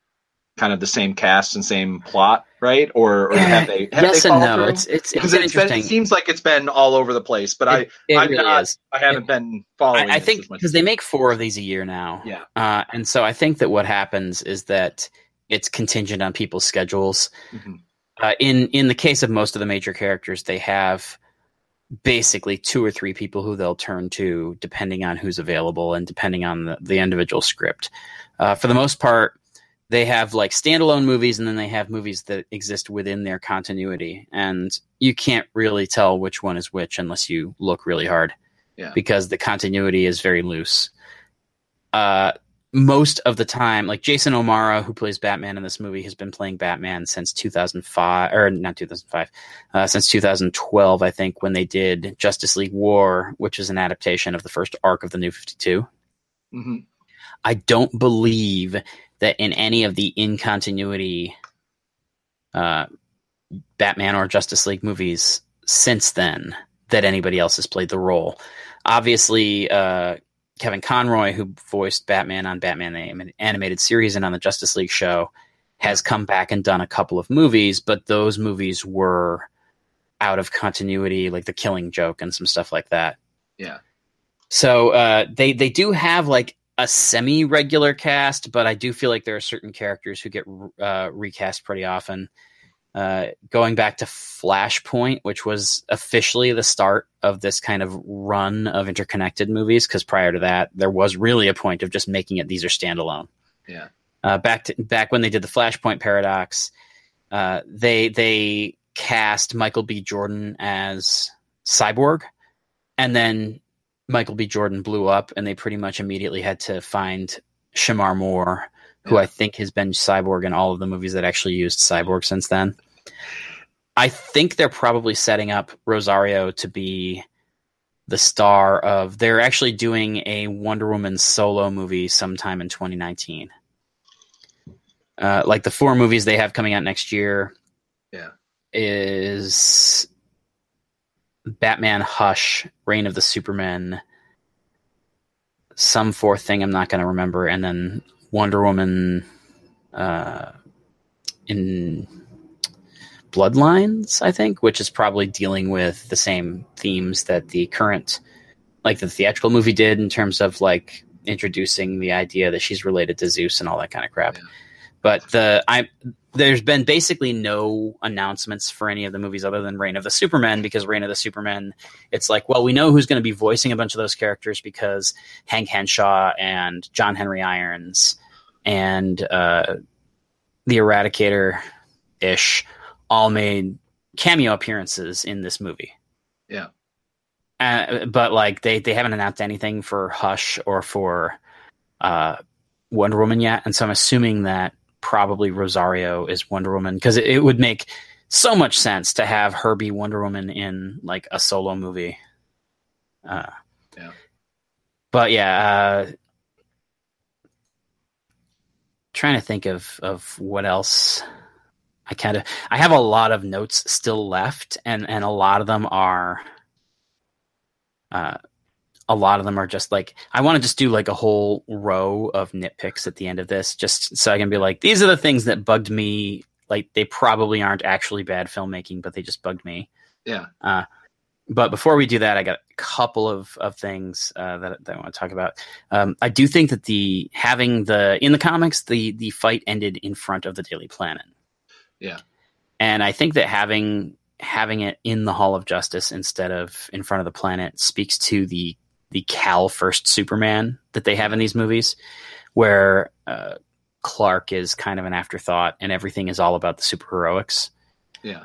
kind of the same cast and same plot, right? Or, or have they? Have yes they and no. Through? It's it's, it's interesting. Been, it seems like it's been all over the place, but it, I it I'm really not, I haven't it, been following. I, I think because they make four of these a year now, yeah. Uh, and so I think that what happens is that it's contingent on people's schedules. Mm-hmm. Uh, in in the case of most of the major characters, they have basically two or three people who they'll turn to depending on who's available and depending on the, the individual script. Uh, for the most part, they have like standalone movies, and then they have movies that exist within their continuity. And you can't really tell which one is which unless you look really hard, yeah. because the continuity is very loose. Uh, most of the time, like Jason O'Mara, who plays Batman in this movie, has been playing Batman since two thousand five, or not two thousand five, uh, since two thousand twelve, I think, when they did Justice League War, which is an adaptation of the first arc of the New fifty-two. Mm-hmm. I don't believe that in any of the in continuity uh, Batman or Justice League movies since then that anybody else has played the role. Obviously, uh, Kevin Conroy, who voiced Batman on Batman the Animated Series and on the Justice League show, has come back and done a couple of movies, but those movies were out of continuity, like The Killing Joke and some stuff like that. Yeah. So uh, they they do have like a semi-regular cast, but I do feel like there are certain characters who get uh, recast pretty often. Uh, going back to Flashpoint, which was officially the start of this kind of run of interconnected movies, because prior to that, there was really a point of just making it, these are standalone. Yeah. Uh, back to, back when they did the Flashpoint Paradox, uh, they they cast Michael B. Jordan as Cyborg, and then Michael B. Jordan blew up, and they pretty much immediately had to find Shamar Moore, who yeah. I think has been Cyborg in all of the movies that actually used Cyborg since then. I think they're probably setting up Rosario to be the star of, they're actually doing a Wonder Woman solo movie sometime in twenty nineteen. Uh, like the four movies they have coming out next year yeah. is Batman, Hush, Reign of the Superman, some fourth thing I'm not going to remember, and then Wonder Woman uh, in Bloodlines, I think, which is probably dealing with the same themes that the current, like the theatrical movie did in terms of like introducing the idea that she's related to Zeus and all that kind of crap. Yeah. But the I there's been basically no announcements for any of the movies other than Reign of the Superman, because Reign of the Superman, it's like, well, we know who's going to be voicing a bunch of those characters because Hank Henshaw and John Henry Irons and uh, the Eradicator-ish all made cameo appearances in this movie. Yeah. Uh, but like they, they haven't announced anything for Hush or for uh, Wonder Woman yet. And so I'm assuming that probably Rosario is Wonder Woman, because it, it would make so much sense to have her be Wonder Woman in like a solo movie. Uh, yeah. But yeah, uh, trying to think of, of what else I kind of, I have a lot of notes still left, and, and a lot of them are, uh, a lot of them are just like, I want to just do like a whole row of nitpicks at the end of this, just so I can be like, these are the things that bugged me. Like they probably aren't actually bad filmmaking, but they just bugged me. Yeah. Uh, But before we do that, I got a couple of, of things uh, that, that I want to talk about. Um, I do think that the having the in the comics, the the fight ended in front of the Daily Planet. Yeah. And I think that having having it in the Hall of Justice instead of in front of the planet speaks to the the Cal First Superman that they have in these movies, where uh, Clark is kind of an afterthought and everything is all about the superheroics. Yeah.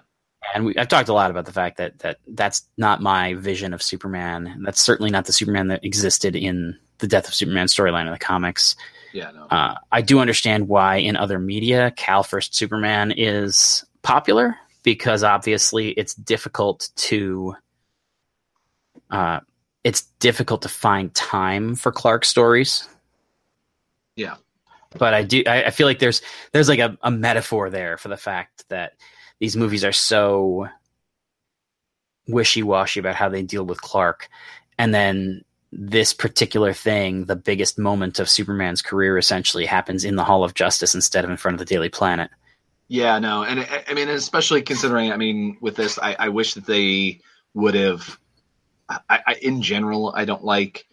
And we, I've talked a lot about the fact that, that that's not my vision of Superman. That's certainly not the Superman that existed in the Death of Superman storyline in the comics. Yeah, no. uh, I do understand why in other media, Cal First Superman is popular, because obviously it's difficult to uh, it's difficult to find time for Clark stories. Yeah, but I do. I, I feel like there's there's like a, a metaphor there for the fact that these movies are so wishy-washy about how they deal with Clark. And then this particular thing, the biggest moment of Superman's career, essentially happens in the Hall of Justice instead of in front of the Daily Planet. Yeah, no. And I, I mean, especially considering, I mean, with this, I, I wish that they would have, I, I, in general, I don't like,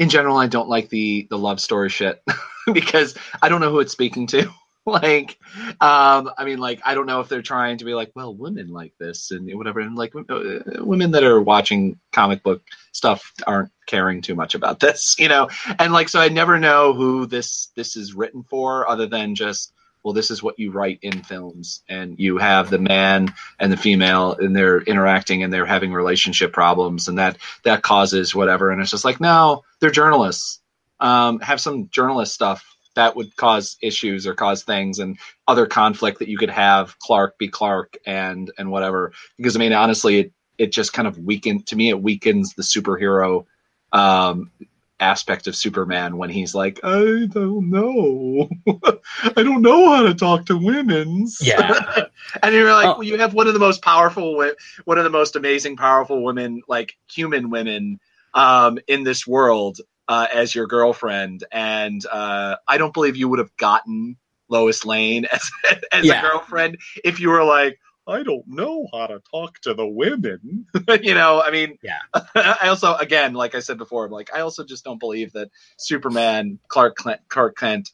in general, I don't like the, the love story shit because I don't know who it's speaking to. Like, um, I mean, like, I don't know if they're trying to be like, well, women like this and whatever. And like, w- women that are watching comic book stuff aren't caring too much about this, you know? And like, so I never know who this, this is written for, other than just, well, this is what you write in films, and you have the man and the female and they're interacting and they're having relationship problems, and that, that causes whatever. And it's just like, no, they're journalists. Um, have some journalist stuff that would cause issues or cause things and other conflict that you could have Clark be Clark and, and whatever, because I mean, honestly, it, it just kind of weakened to me. It weakens the superhero um, aspect of Superman when he's like, I don't know. I don't know how to talk to women's. Yeah. And you're like, oh. Well, you have one of the most powerful, one of the most amazing, powerful women, like human women um, in this world, Uh, as your girlfriend, and uh, I don't believe you would have gotten Lois Lane as as yeah. a girlfriend if you were like, I don't know how to talk to the women. You know, I mean, yeah. I also, again, like I said before, like I also just don't believe that Superman Clark Kent, Clark Kent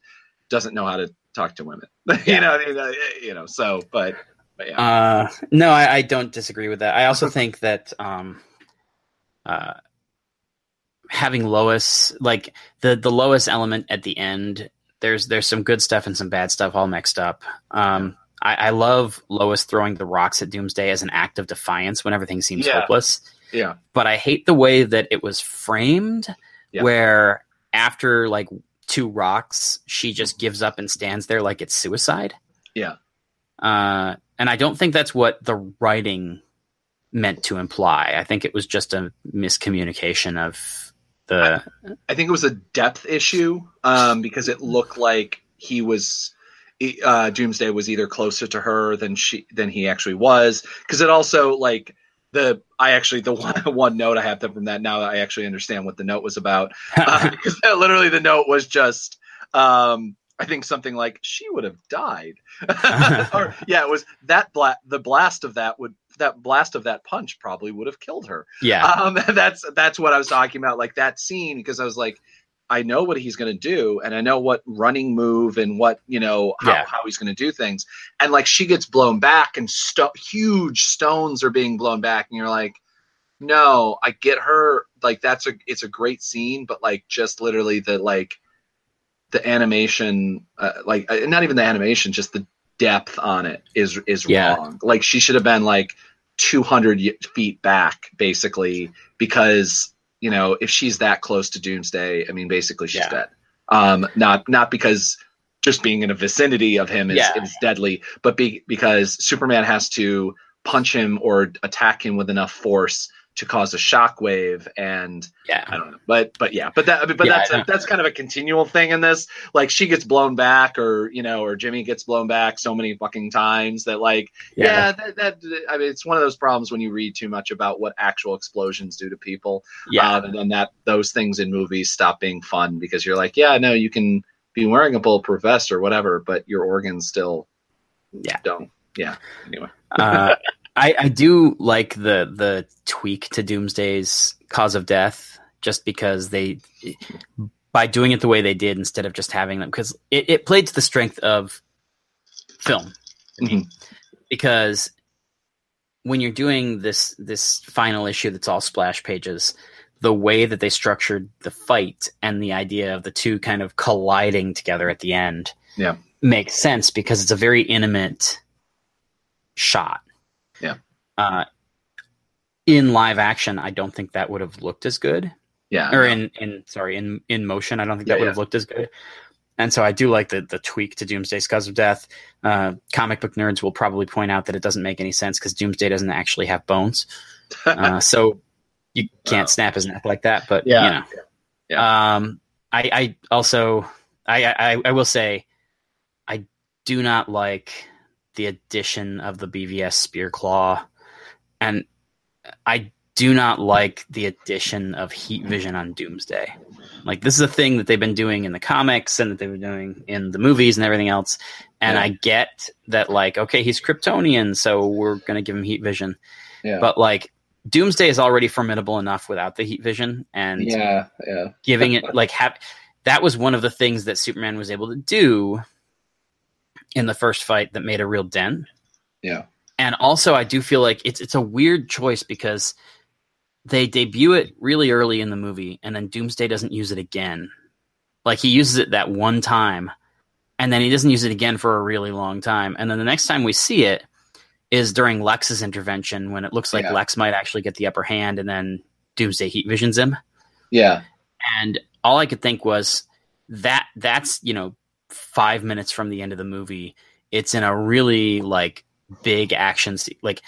doesn't know how to talk to women. Yeah. You know, I mean, you know. So, but, but yeah. Uh, no, I, I don't disagree with that. I also think that. Um, uh, having Lois, like the, the Lois element at the end, there's, there's some good stuff and some bad stuff all mixed up. Um, I, I love Lois throwing the rocks at Doomsday as an act of defiance when everything seems yeah. hopeless. Yeah. But I hate the way that it was framed yeah. where after like two rocks, she just gives up and stands there like it's suicide. Yeah. Uh, and I don't think that's what the writing meant to imply. I think it was just a miscommunication of, The... I think it was a depth issue um, because it looked like he was uh, Doomsday was either closer to her than she than he actually was, because it also like the I actually the one, one note I have from that, now that I actually understand what the note was about, uh, because literally the note was just um, I think something like she would have died or yeah it was that bla- the blast of that would that blast of that punch probably would have killed her. Yeah. Um, that's, that's what I was talking about. Like that scene, because I was like, I know what he's going to do. And I know what running move and what, you know, how, yeah. how he's going to do things. And like, she gets blown back and sto- huge stones are being blown back. And you're like, no, I get her. Like that's a, it's a great scene, but like just literally the, like the animation, uh, like not even the animation, just the, depth on it is is yeah. wrong. Like, she should have been like two hundred feet back, basically, because, you know, if she's that close to Doomsday, I mean, basically she's yeah. dead. Um, not not because just being in a vicinity of him is, yeah. is deadly, but be, because Superman has to punch him or attack him with enough force to cause a shockwave, and yeah. I don't know, but but yeah, but that but yeah, that's a, that's kind of a continual thing in this. Like, she gets blown back, or you know, or Jimmy gets blown back so many fucking times that like yeah, yeah that, that I mean, it's one of those problems when you read too much about what actual explosions do to people. Yeah, um, and then that those things in movies stop being fun because you're like, yeah, no, you can be wearing a bulletproof vest or whatever, but your organs still yeah don't yeah anyway. Uh, I, I do like the the tweak to Doomsday's cause of death, just because they, by doing it the way they did instead of just having them, because it, it played to the strength of film. I mean, mm-hmm. because when you're doing this this final issue that's all splash pages, the way that they structured the fight and the idea of the two kind of colliding together at the end yeah. makes sense, because it's a very intimate shot. Yeah. Uh, in live action, I don't think that would have looked as good. Yeah. Or in, in sorry, in, in motion, I don't think that yeah, would have yeah. looked as good. And so I do like the, the tweak to Doomsday's cause of death. Uh, comic book nerds will probably point out that it doesn't make any sense because Doomsday doesn't actually have bones. Uh, so you can't oh. snap his neck like that. But, yeah. you know. Yeah. Um, I, I also, I, I, I will say, I do not like the addition of the B V S spear claw, and I do not like the addition of heat vision on Doomsday. Like, this is a thing that they've been doing in the comics and that they were doing in the movies and everything else. And yeah. I get that, like, okay, he's Kryptonian, so we're going to give him heat vision. Yeah. But like, Doomsday is already formidable enough without the heat vision, and yeah, yeah. giving it like, ha- that was one of the things that Superman was able to do in the first fight that made a real dent. Yeah. And also I do feel like it's, it's a weird choice because they debut it really early in the movie, and then Doomsday doesn't use it again. Like, he uses it that one time, and then he doesn't use it again for a really long time. And then the next time we see it is during Lex's intervention, when it looks like yeah. Lex might actually get the upper hand, and then Doomsday heat visions him. Yeah. And all I could think was that that's, you know, five minutes from the end of the movie. It's in a really like big action scene. Like,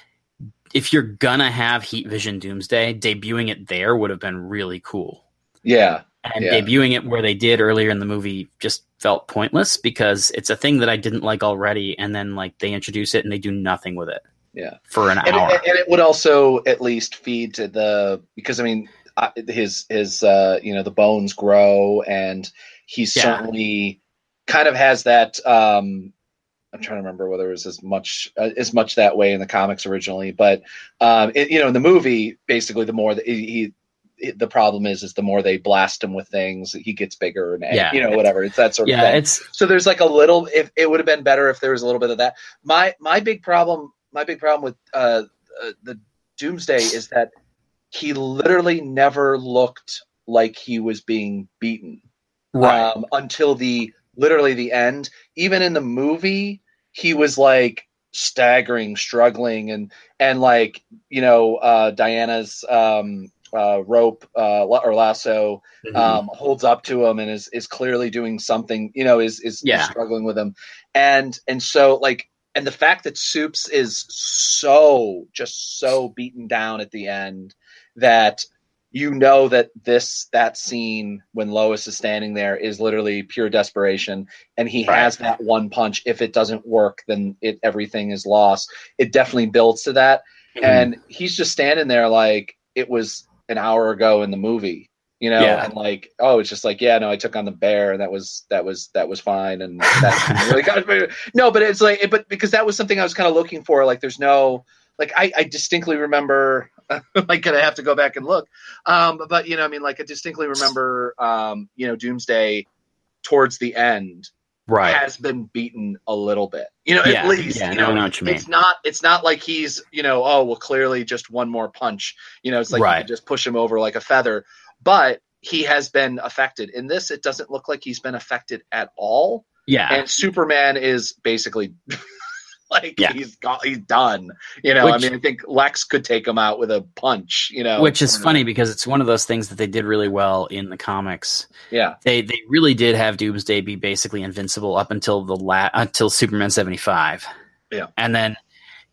if you're gonna have heat vision Doomsday, debuting it there would have been really cool. Yeah. And yeah. debuting it where they did earlier in the movie just felt pointless, because it's a thing that I didn't like already, and then like they introduce it and they do nothing with it. Yeah. For an and hour. It, and it would also at least feed to the, because I mean, his his uh you know, the bones grow, and he's yeah. certainly kind of has that. Um, I'm trying to remember whether it was as much uh, as much that way in the comics originally, but um, it, you know, in the movie, basically, the more that he, he the problem is, is the more they blast him with things, he gets bigger, and yeah, you know, whatever. It's that sort yeah, of thing. It's, so there's like a little. If it would have been better if there was a little bit of that. My my big problem, my big problem with uh, uh, the Doomsday is that he literally never looked like he was being beaten, right? Um, until the literally the end. Even in the movie, he was like staggering, struggling, and and like, you know, uh, Diana's um, uh, rope uh, or lasso um, mm-hmm. holds up to him and is, is clearly doing something, you know, is is, yeah. is struggling with him, and and so like, and the fact that Supes is so just so beaten down at the end that, you know, that this, that scene when Lois is standing there is literally pure desperation, and he right. has that one punch. If it doesn't work, then it, everything is lost. It definitely builds to that. Mm-hmm. And he's just standing there like it was an hour ago in the movie, you know, yeah. and like, oh, it's just like, yeah, no, I took on the bear, and that was, that was, that was fine. And that's really good. No, but it's like, but because that was something I was kind of looking for. Like, there's no, like, I, I distinctly remember, like, gonna have to go back and look. Um, but, you know, I mean, like, I distinctly remember, um, you know, Doomsday towards the end right. has been beaten a little bit, you know, yeah. at least, yeah, you know, no, no, you it's not, it's not like he's, you know, oh, well, clearly just one more punch, you know, it's like, right. you can just push him over like a feather, but he has been affected. In this, it doesn't look like he's been affected at all. Yeah. And Superman is basically like yeah. he's got, he's done. You know, which, I mean, I think Lex could take him out with a punch, you know. Which is funny because it's one of those things that they did really well in the comics. Yeah. They they really did have Doomsday be basically invincible up until the la- until Superman seventy-five. Yeah. And then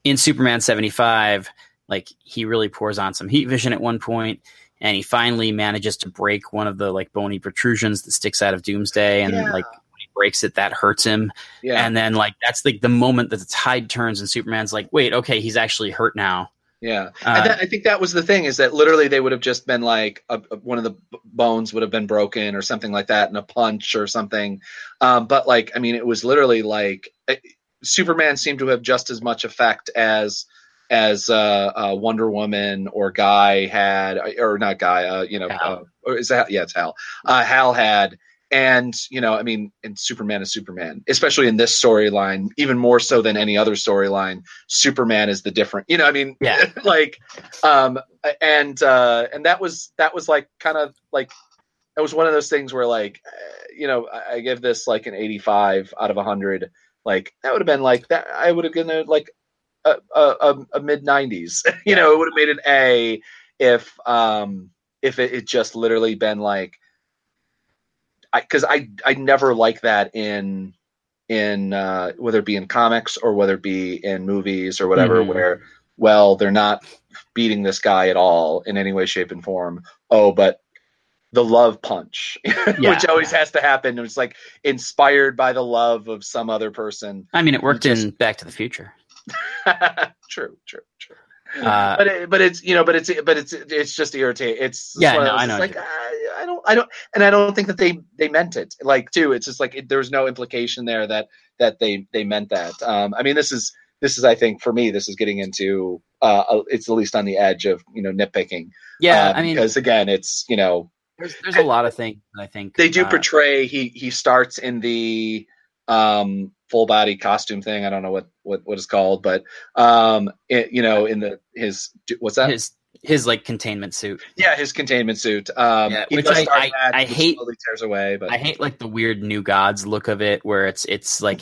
in Superman seventy-five, like he really pours on some heat vision at one point. And he finally manages to break one of the like bony protrusions that sticks out of Doomsday, and yeah. like when he breaks it, that hurts him. Yeah. And then like that's like the moment that the tide turns, and Superman's like, "Wait, okay, he's actually hurt now." Yeah, uh, and that, I think that was the thing, is that literally they would have just been like a, a, one of the b- bones would have been broken or something like that, and a punch or something. Um, but like, I mean, it was literally like it, Superman seemed to have just as much effect as. as uh, uh, Wonder Woman or Guy had, or not Guy, uh, you know, uh, or is that, yeah, it's Hal. Uh, Hal had, and, you know, I mean, and Superman is Superman, especially in this storyline, even more so than any other storyline. Superman is the different, you know, I mean, yeah. like, um, and uh, and that was, that was like, kind of like, it was one of those things where like, you know, I give this like an eighty-five out of one hundred, like, that would have been like, that I would have given it like, A, a, a mid nineties, you yeah. know, it would have made an A if, um, if it, it just literally been like, I, cause I, I never like that in, in, uh, whether it be in comics or whether it be in movies or whatever, mm-hmm. where, well, they're not beating this guy at all in any way, shape and form. Oh, but the love punch, yeah, which always yeah. has to happen. It's like inspired by the love of some other person. I mean, it worked just, in Back to the Future. true, true, true. Uh, but it, but it's you know, but it's but it's it's just irritating. It's yeah, no, I know. Like, I, I don't, I don't, and I don't think that they they meant it. Like, too, it's just like it, there was no implication there that that they they meant that. Um, I mean, this is this is I think for me, this is getting into uh, it's at least on the edge of you know nitpicking. Yeah, uh, I mean, because again, it's you know, there's there's a lot of things that I think they do uh, portray. He he starts in the. Um, full body costume thing. I don't know what, what, what it's called, but um, it, you know, in the, his, what's that? His, his like containment suit. Yeah. His containment suit. Um, yeah, which I, I, that, I hate, tears away, but I hate like the weird New Gods look of it where it's, it's like,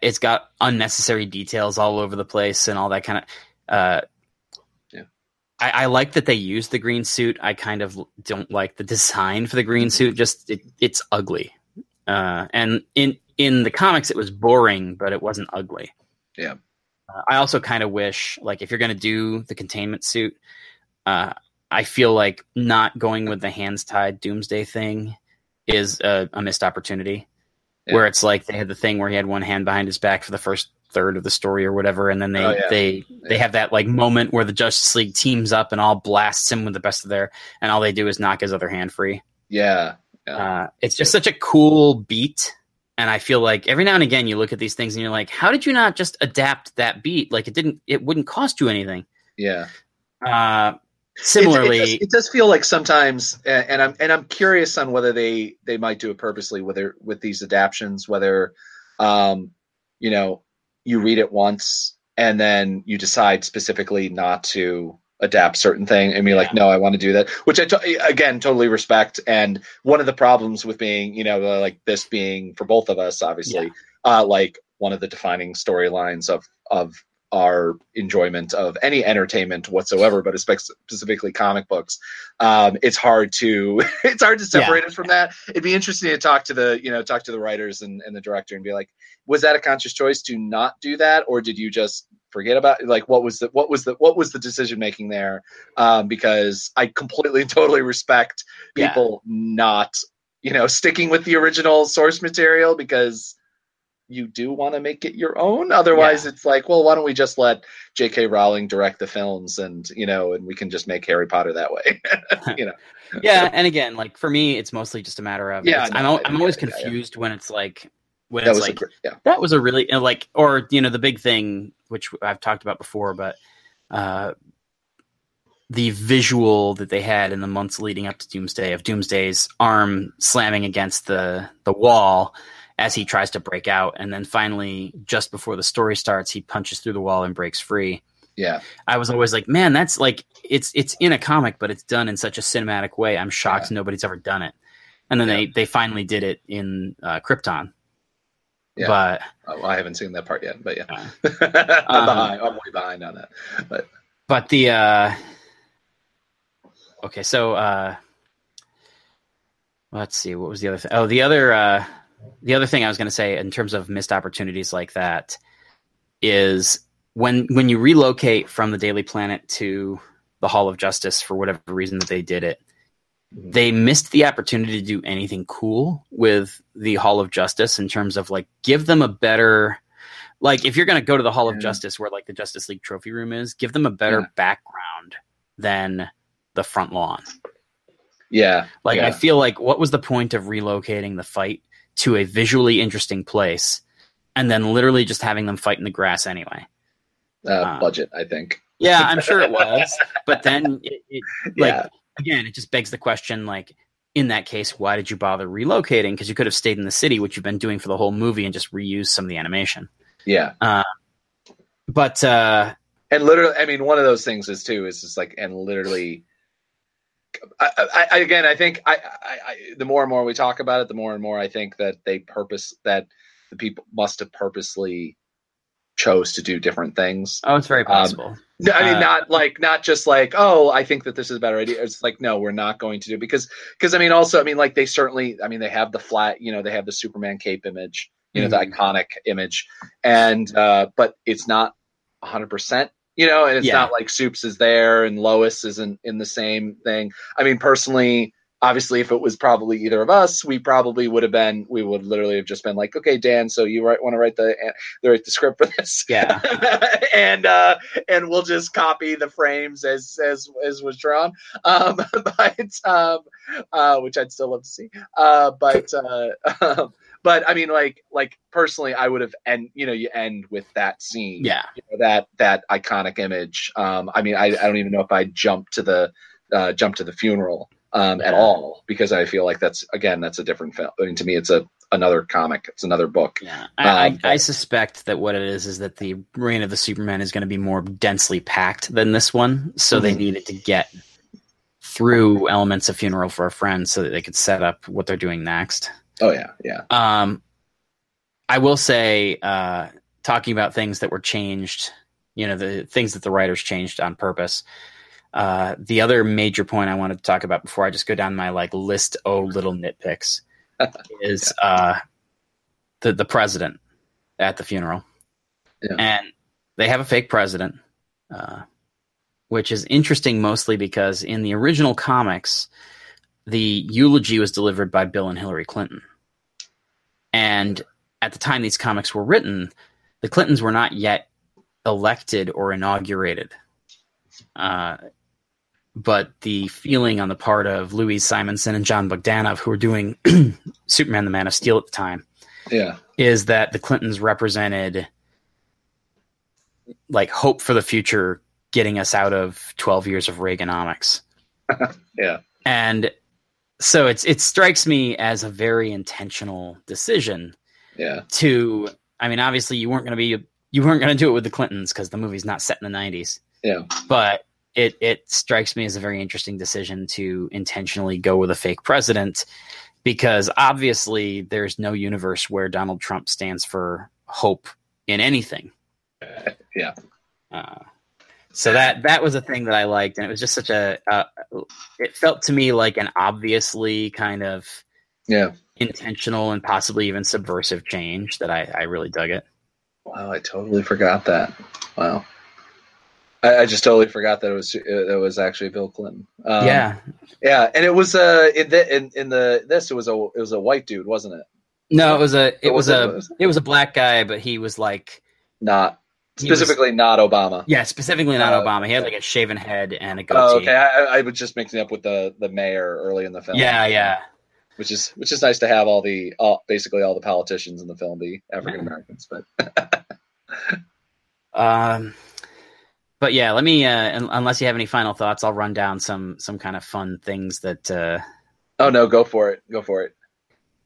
it's got unnecessary details all over the place and all that kind of, uh, yeah. I, I like that they use the green suit. I kind of don't like the design for the green suit. Just it, it's ugly. Uh, and in, In the comics, it was boring, but it wasn't ugly. Yeah. Uh, I also kind of wish, like, if you're going to do the containment suit, uh, I feel like not going with the hands-tied Doomsday thing is a, a missed opportunity. Yeah. Where it's like they had the thing where he had one hand behind his back for the first third of the story or whatever, and then they, oh, yeah. they, yeah. they have that, like, moment where the Justice League teams up and all blasts him with the best of their... And all they do is knock his other hand free. Yeah. yeah. Uh, it's just yeah. such a cool beat... And I feel like every now and again you look at these things and you're like, how did you not just adapt that beat? Like it didn't, it wouldn't cost you anything. Yeah. Uh, similarly, it, it, does, it does feel like sometimes, and I'm and I'm curious on whether they they might do it purposely, whether with these adaptions, whether, um, you know, you read it once and then you decide specifically not to adapt certain thing and be yeah. like, no, I want to do that, which I, t- again, totally respect. And one of the problems with being, you know, like this being for both of us, obviously, yeah. uh, like one of the defining storylines of, of our enjoyment of any entertainment whatsoever, but specifically comic books. Um, it's hard to, it's hard to separate yeah. it from that. It'd be interesting to talk to the, you know, talk to the writers and, and the director and be like, was that a conscious choice to not do that? Or did you just, forget about like what was the what was the what was the decision making there um because I completely and totally respect people yeah. not you know sticking with the original source material because you do want to make it your own otherwise yeah. it's like, well, why don't we just let J K Rowling direct the films and you know and we can just make Harry Potter that way you know yeah and again like for me it's mostly just a matter of yeah no, I'm, al- I'm always yeah, confused yeah, yeah. when it's like when that it's was like a, yeah. that was a really like or you know the big thing which I've talked about before, but uh, the visual that they had in the months leading up to Doomsday of Doomsday's arm slamming against the, the wall as he tries to break out. And then finally, just before the story starts, he punches through the wall and breaks free. Yeah. I was always like, man, that's like, it's, it's in a comic, but it's done in such a cinematic way. I'm shocked yeah. nobody's ever done it. And then yeah. they, they finally did it in uh, Krypton. Yeah. But oh, I haven't seen that part yet, but yeah, uh, I'm, behind. Um, I'm way behind on that. But but the uh, okay, so uh, let's see, what was the other thing? Oh, the other uh, the other thing I was going to say in terms of missed opportunities like that is when when you relocate from the Daily Planet to the Hall of Justice for whatever reason that they did it, they missed the opportunity to do anything cool with the Hall of Justice in terms of like, give them a better, like if you're going to go to the Hall yeah. of Justice where like the Justice League trophy room is, give them a better yeah. background than the front lawn. Yeah. Like yeah. I feel like what was the point of relocating the fight to a visually interesting place and then literally just having them fight in the grass anyway? Uh, um, budget, I think. Yeah, I'm sure it was. But then it, it like, yeah. Again, it just begs the question, like, in that case, why did you bother relocating? Because you could have stayed in the city, which you've been doing for the whole movie, and just reused some of the animation. Yeah. Uh, but... Uh, and literally, I mean, one of those things is, too, is just like, and literally... I, I, again, I think I, I, I, the more and more we talk about it, the more and more I think that they purpose... that the people must have purposely chose to do different things. Oh, it's very possible. Um, No, I mean, not like, not just like, oh, I think that this is a better idea. It's like, no, we're not going to do because, because I mean, also, I mean, like they certainly, I mean, they have the flat, you know, they have the Superman cape image, you know, mm-hmm. the iconic image, and uh, but it's not a hundred percent, you know, and it's yeah. not like Supes is there and Lois isn't in the same thing. I mean, personally, obviously, if it was probably either of us, we probably would have been, we would literally have just been like, okay, Dan, so you write, want to write the, uh, write the script for this. Yeah. and, uh, and we'll just copy the frames as, as, as was drawn. Um, but, um, uh, which I'd still love to see. Uh, but, uh, but I mean, like, like personally, I would have, and you know, you end with that scene. Yeah. You know, that, that iconic image. Um, I mean, I, I don't even know if I jump to the, uh, jump to the funeral. Um, yeah. At all, because I feel like that's again that's a different film. I mean, to me, it's a another comic, it's another book. Yeah, I, um, I, I suspect that what it is is that the reign of the Superman is going to be more densely packed than this one, so mm-hmm. they needed to get through elements of Funeral for a Friend so that they could set up what they're doing next. Oh yeah, yeah. Um, I will say, uh, talking about things that were changed, you know, the things that the writers changed on purpose. Uh, the other major point I wanted to talk about before I just go down my like list of little nitpicks is uh, the the president at the funeral, yeah. and they have a fake president, uh, which is interesting mostly because in the original comics, the eulogy was delivered by Bill and Hillary Clinton, and at the time these comics were written, the Clintons were not yet elected or inaugurated. Uh, but the feeling on the part of Louise Simonson and John Bogdanov, who were doing Superman, the Man of Steel at the time, yeah, is that the Clintons represented like hope for the future, getting us out of twelve years of Reaganomics. yeah. And so it's, it strikes me as a very intentional decision yeah. to, I mean, obviously you weren't going to be, you weren't going to do it with the Clintons because the movie's not set in the nineties. Yeah, but it, it strikes me as a very interesting decision to intentionally go with a fake president because obviously there's no universe where Donald Trump stands for hope in anything. Yeah. Uh, so that, that was a thing that I liked, and it was just such a uh, – it felt to me like an obviously kind of yeah. intentional and possibly even subversive change that I, I really dug it. Wow, I totally forgot that. Wow. I just totally forgot that it was it was actually Bill Clinton. Um, yeah, yeah, and it was uh in the, in, in the this it was a it was a white dude, wasn't it? No, it was a it was, was a it was? it was a black guy, but he was like not specifically was, not Obama. Yeah, specifically not uh, Obama. He had like a shaven head and a goatee. Oh, okay, I, I was just mixing up with the, the mayor early in the film. Yeah, yeah, which is which is nice to have all the all, basically all the politicians in the film be African Americans, but um. But yeah, let me. Uh, unless you have any final thoughts, I'll run down some some kind of fun things that. Uh, oh no! Go for it! Go for it!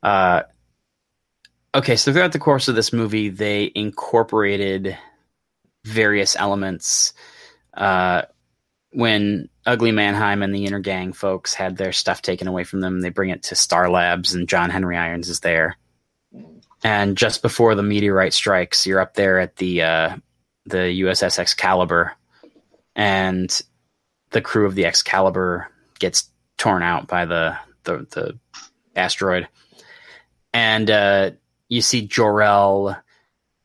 Uh, okay, so throughout the course of this movie, they incorporated various elements. Uh, when Ugly Mannheim and the Inner Gang folks had their stuff taken away from them, they bring it to Star Labs, and John Henry Irons is there. And just before the meteorite strikes, you're up there at the uh, the U S S Excalibur, and the crew of the Excalibur gets torn out by the the, the asteroid. And uh, you see Jor-El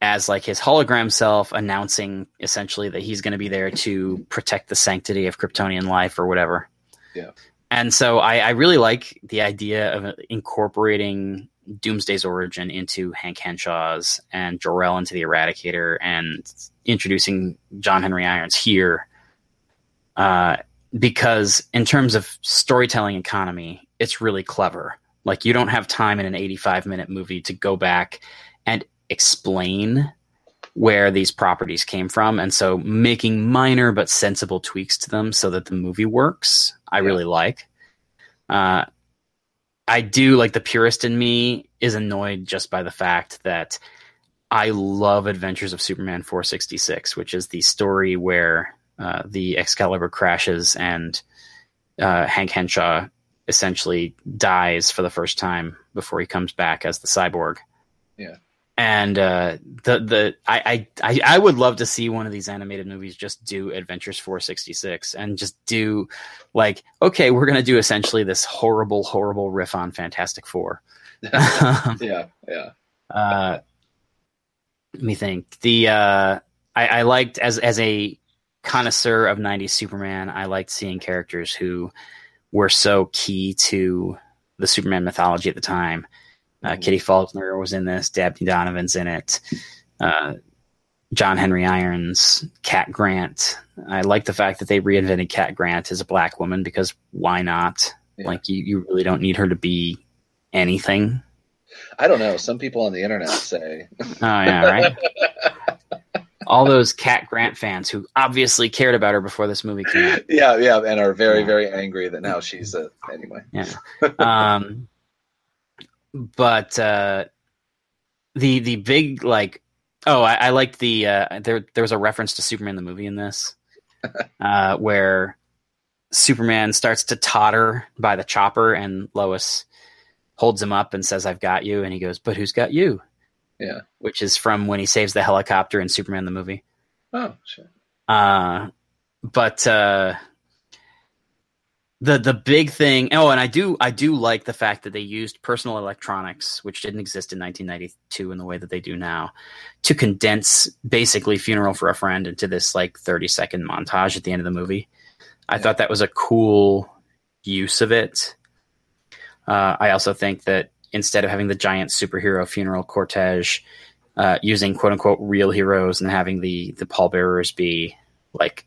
as like his hologram self announcing essentially that he's going to be there to protect the sanctity of Kryptonian life or whatever. Yeah. And so I, I really like the idea of incorporating Doomsday's origin into Hank Henshaw's and Jor-El into the Eradicator, and introducing John Henry Irons here. Uh, because in terms of storytelling economy, it's really clever. Like, you don't have time in an eighty-five minute movie to go back and explain where these properties came from. And so making minor but sensible tweaks to them so that the movie works, I yeah. really like. Uh, I do, like, the purist in me is annoyed just by the fact that I love Adventures of Superman four sixty-six, which is the story where uh, the Excalibur crashes and uh, Hank Henshaw essentially dies for the first time before he comes back as the cyborg. Yeah. And uh, the the I, I I would love to see one of these animated movies just do Adventures four sixty-six and just do like, okay, we're going to do essentially this horrible, horrible riff on Fantastic Four. yeah. Yeah. Uh, let me think. The uh, I, I liked as, as a connoisseur of nineties Superman, I liked seeing characters who were so key to the Superman mythology at the time. Uh, mm-hmm. Kitty Faulkner was in this. Dabney Donovan's in it. Uh, John Henry Irons, Cat Grant. I like the fact that they reinvented Cat Grant as a black woman, because why not? Yeah. Like, you, you really don't need her to be anything. I don't know. Some people on the internet say. Oh, yeah, right? All those Cat Grant fans who obviously cared about her before this movie came out. Yeah, yeah, and are very, yeah. very angry that now she's a... Anyway. Yeah. Um, but uh, the the big, like... Oh, I, I liked the... Uh, there, there was a reference to Superman the movie in this, uh, where Superman starts to totter by the chopper, and Lois holds him up and says, "I've got you." And he goes, "But who's got you?" Yeah, which is from when he saves the helicopter in Superman the movie. Oh, sure. Uh, but uh, the the big thing. Oh, and I do I do like the fact that they used personal electronics, which didn't exist in nineteen ninety-two in the way that they do now, to condense basically Funeral for a Friend into this like thirty second montage at the end of the movie. I yeah. thought that was a cool use of it. Uh, I also think that, instead of having the giant superhero funeral cortege, uh, using quote unquote real heroes and having the, the pallbearers be like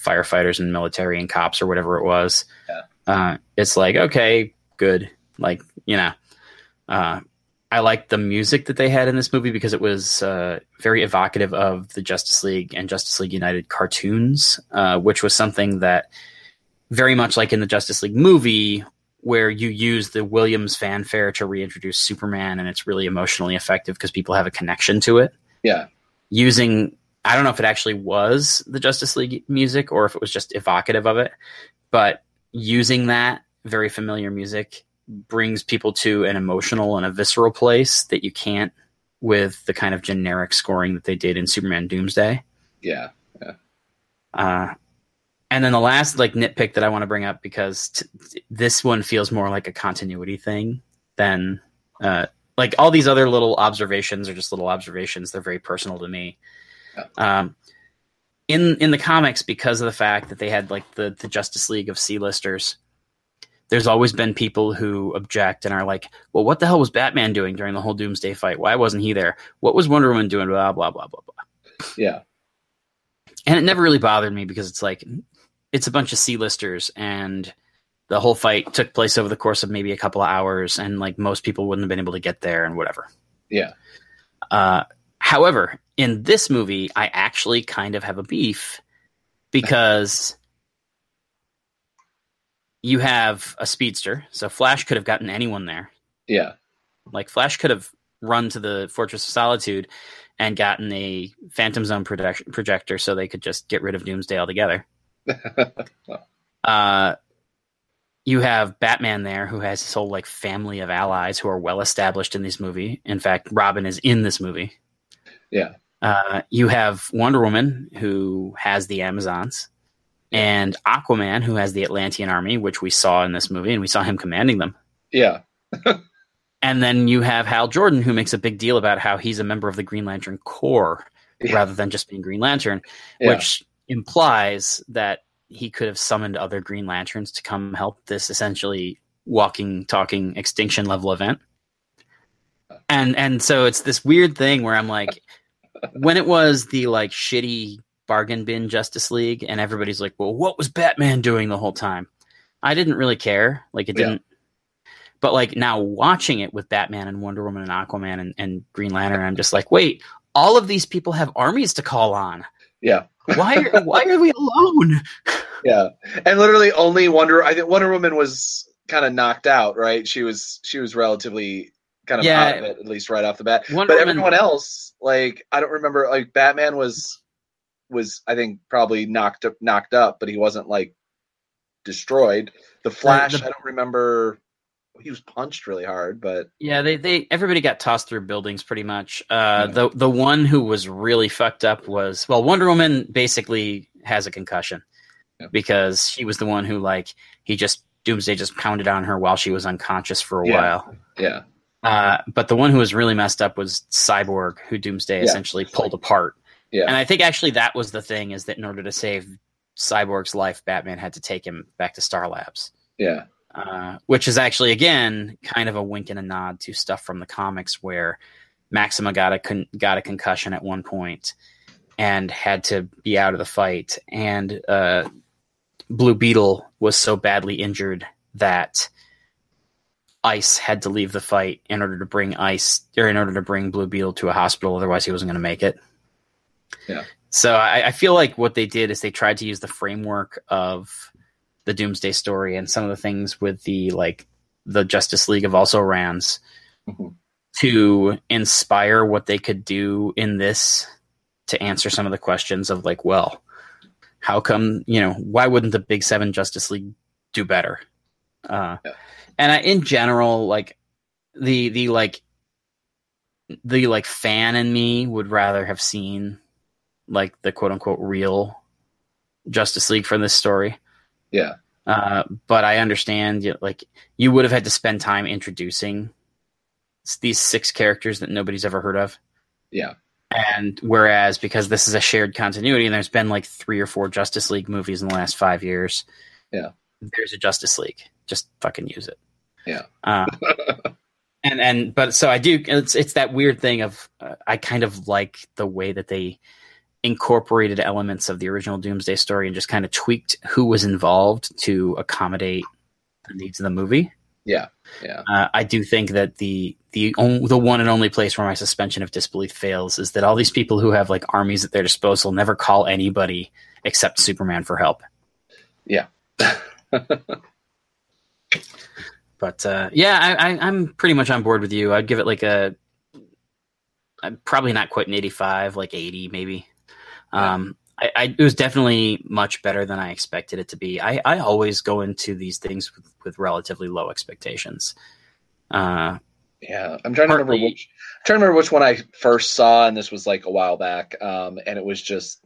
firefighters and military and cops or whatever it was. Yeah. Uh, it's like, okay, good. Like, you know, uh, I liked the music that they had in this movie because it was uh, very evocative of the Justice League and Justice League United cartoons, uh, which was something that very much like in the Justice League movie, where you use the Williams fanfare to reintroduce Superman, and it's really emotionally effective because people have a connection to it. Yeah. Using, I don't know if it actually was the Justice League music or if it was just evocative of it, but using that very familiar music brings people to an emotional and a visceral place that you can't with the kind of generic scoring that they did in Superman Doomsday. Yeah. Yeah. Uh, And then the last like nitpick that I want to bring up, because t- this one feels more like a continuity thing than uh, like all these other little observations are just little observations. They're very personal to me. Um, in in the comics, because of the fact that they had like the, the Justice League of C-listers, there's always been people who object and are like, well, what the hell was Batman doing during the whole Doomsday fight? Why wasn't he there? What was Wonder Woman doing? Blah, blah, blah, blah, blah. Yeah. And it never really bothered me because it's like, it's a bunch of C-listers, and the whole fight took place over the course of maybe a couple of hours, and like most people wouldn't have been able to get there and whatever. Yeah. Uh, however, in this movie, I actually kind of have a beef because you have a speedster. So Flash could have gotten anyone there. Yeah. Like Flash could have run to the Fortress of Solitude and gotten a Phantom Zone project- projector so they could just get rid of Doomsday altogether. uh, you have Batman there, who has his whole like family of allies who are well established in this movie. In fact, Robin is in this movie. Yeah. Uh, you have Wonder Woman, who has the Amazons, and Aquaman, who has the Atlantean army, which we saw in this movie, and we saw him commanding them. Yeah. And then you have Hal Jordan, who makes a big deal about how he's a member of the Green Lantern Corps, yeah, rather than just being Green Lantern, yeah, which implies that he could have summoned other Green Lanterns to come help this essentially walking, talking, extinction level event. And and so it's this weird thing where I'm like, when it was the like shitty bargain bin Justice League and everybody's like, well, what was Batman doing the whole time? I didn't really care. Like it didn't, yeah. But like now watching it with Batman and Wonder Woman and Aquaman and, and Green Lantern, I'm just like, wait, all of these people have armies to call on. Yeah. why are why are we alone? Yeah, and literally only Wonder. I think Wonder Woman was kind of knocked out, right? She was she was relatively kind of yeah, out of it, at least right off the bat. Wonder but Woman, everyone else, like I don't remember. Like Batman was was I think probably knocked up, knocked up, but he wasn't like destroyed. The Flash, the, the, I don't remember. He was punched really hard, but yeah, they they everybody got tossed through buildings pretty much. Uh, yeah. The the one who was really fucked up was well, Wonder Woman basically has a concussion, yeah, because she was the one who like he just Doomsday just pounded on her while she was unconscious for a yeah. while. Yeah. Uh, but the one who was really messed up was Cyborg, who Doomsday yeah. essentially pulled apart. Yeah. And I think actually that was the thing is that in order to save Cyborg's life, Batman had to take him back to Star Labs. Yeah. Uh, which is actually, again, kind of a wink and a nod to stuff from the comics where Maxima got a con- got a concussion at one point and had to be out of the fight. And uh, Blue Beetle was so badly injured that Ice had to leave the fight in order to bring Ice or in order to bring Blue Beetle to a hospital. Otherwise, he wasn't going to make it. Yeah. So I, I feel like what they did is they tried to use the framework of the Doomsday story and some of the things with the, like the Justice League of also Rans mm-hmm. to inspire what they could do in this to answer some of the questions of like, well, how come, you know, why wouldn't the Big Seven Justice League do better? Uh, yeah. And I, in general, like the, the, like the, like fan in me would rather have seen like the quote unquote real Justice League from this story. Yeah. Uh, but I understand, you know, like, you would have had to spend time introducing these six characters that nobody's ever heard of. Yeah. And whereas, because this is a shared continuity, and there's been like three or four Justice League movies in the last five years. Yeah. There's a Justice League. Just fucking use it. Yeah. Uh, and, and, but so I do, it's, it's that weird thing of, uh, I kind of like the way that they incorporated elements of the original Doomsday story and just kind of tweaked who was involved to accommodate the needs of the movie. Yeah. Yeah. Uh, I do think that the, the, on, the one and only place where my suspension of disbelief fails is that all these people who have like armies at their disposal never call anybody except Superman for help. Yeah. But uh, yeah, I, I, I'm pretty much on board with you. I'd give it like a, I'm probably not quite an eighty-five, like eighty maybe. Um, I, I, it was definitely much better than I expected it to be. I, I always go into these things with, with relatively low expectations. Uh, yeah, I'm trying to remember which, I'm trying to remember which one I first saw, and this was like a while back. Um, and it was just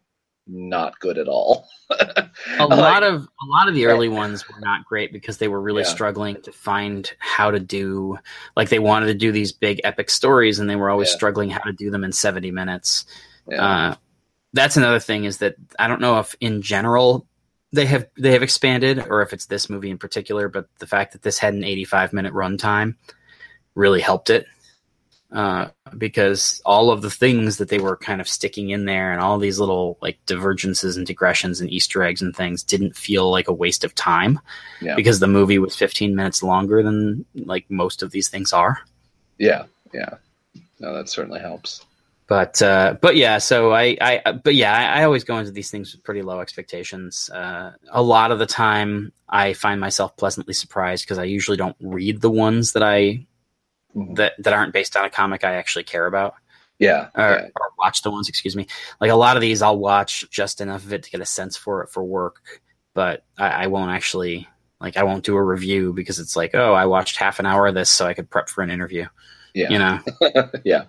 not good at all. a like, lot of a lot of the early ones were not great because they were really yeah. struggling to find how to do. Like they wanted to do these big epic stories, and they were always yeah. struggling how to do them in seventy minutes. Yeah. Uh, That's another thing is that I don't know if in general they have they have expanded or if it's this movie in particular, but the fact that this had an eighty-five minute runtime really helped it uh, because all of the things that they were kind of sticking in there and all these little like divergences and digressions and Easter eggs and things didn't feel like a waste of time yeah. because the movie was fifteen minutes longer than like most of these things are. Yeah. Yeah. No, that certainly helps. But uh, but yeah, so I, I but yeah, I, I always go into these things with pretty low expectations. Uh, a lot of the time, I find myself pleasantly surprised because I usually don't read the ones that I mm-hmm. that, that aren't based on a comic I actually care about. Yeah, or, yeah, or watch the ones. Excuse me. Like a lot of these, I'll watch just enough of it to get a sense for it for work, but I, I won't actually Like, I won't do a review because it's like, oh, I watched half an hour of this so I could prep for an interview. Yeah. You know? Yeah.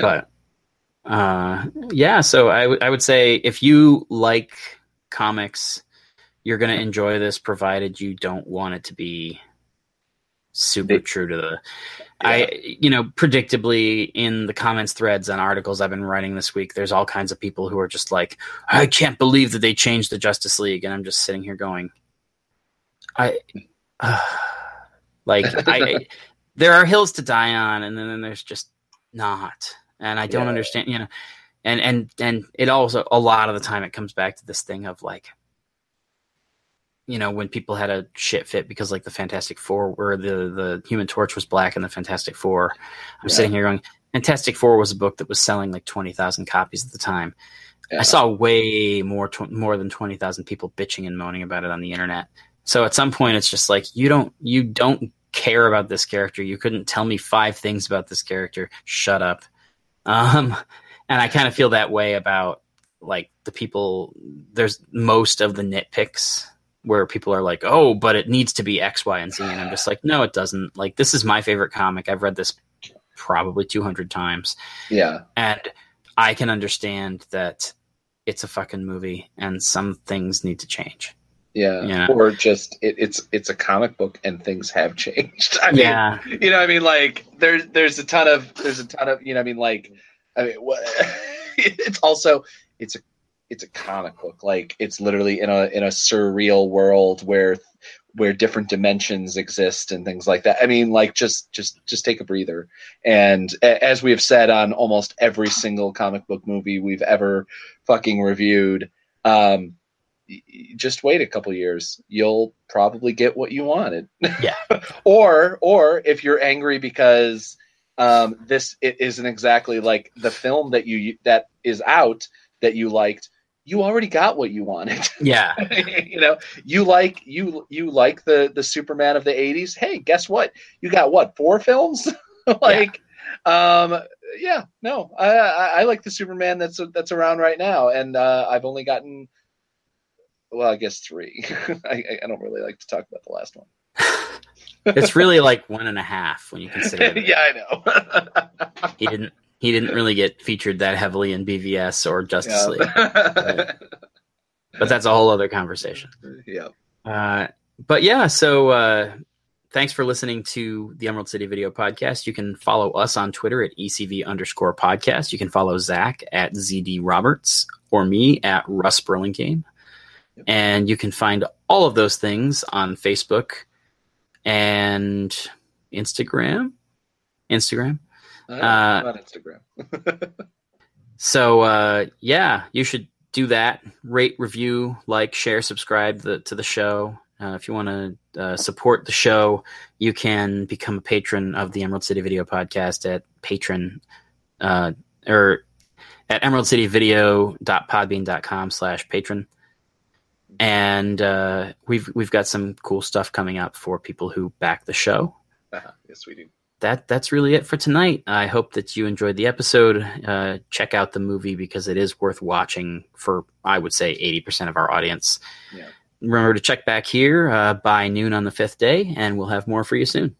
But, uh, yeah, so I, w- I would say if you like comics, you're going to enjoy this, provided you don't want it to be super true to the... Yeah. I, you know, predictably in the comments threads on articles I've been writing this week, there's all kinds of people who are just like, I can't believe that they changed the Justice League. And I'm just sitting here going... I uh, like I there are hills to die on, and then, then there's just not, and I don't yeah. understand, you know, and, and, and it also, a lot of the time it comes back to this thing of like, you know, when people had a shit fit because like the Fantastic Four where the, the Human Torch was black and the Fantastic Four, I'm yeah. sitting here going, Fantastic Four was a book that was selling like twenty thousand copies at the time. Yeah. I saw way more, tw- more than twenty thousand people bitching and moaning about it on the internet. So at some point it's just like, you don't, you don't care about this character. You couldn't tell me five things about this character. Shut up. Um, and I kind of feel that way about like the people, there's most of the nitpicks where people are like, oh, but it needs to be X, Y, and Z. And I'm just like, no, it doesn't. Like, this is my favorite comic. I've read this probably two hundred times. Yeah. And I can understand that it's a fucking movie and some things need to change. Yeah. yeah, or just it, it's it's a comic book and things have changed. I mean, yeah. you know, I mean, like there's there's a ton of there's a ton of you know, I mean, like, I mean, what, it's also it's a it's a comic book. Like it's literally in a in a surreal world where where different dimensions exist and things like that. I mean, like just just just take a breather. And as we have said on almost every single comic book movie we've ever fucking reviewed, um. just wait a couple years. You'll probably get what you wanted. Yeah. or, or if you're angry because um, this it isn't exactly like the film that you that is out that you liked, you already got what you wanted. Yeah. you know, you like you you like the the Superman of the eighties. Hey, guess what? You got what four films? like, yeah. um, yeah. No, I, I I like the Superman that's that's around right now, and uh, I've only gotten. Well, I guess three. I, I don't really like to talk about the last one. It's really like one and a half when you consider it. Yeah, I know. he didn't. He didn't really get featured that heavily in B V S or Justice yeah. League. But, but that's a whole other conversation. Yeah. Uh, but yeah, so uh, thanks for listening to the Emerald City Video Podcast. You can follow us on Twitter at E C V underscore podcast. You can follow Zach at Z D Roberts or me at Russ Burlingame. Yep. And you can find all of those things on Facebook and Instagram. Instagram. Uh, uh, on Instagram. so, uh, yeah, you should do that. Rate, review, like, share, subscribe the, to the show. Uh, if you want to uh, support the show, you can become a patron of the Emerald City Video Podcast at patron uh, or at emeraldcityvideo.podbean.com slash patron. And uh, we've we've got some cool stuff coming up for people who back the show. Uh-huh. Yes, we do. That that's really it for tonight. I hope that you enjoyed the episode. Uh, check out the movie because it is worth watching for, I would say, eighty percent of our audience. Yeah. Remember to check back here uh, by noon on the fifth day, and we'll have more for you soon.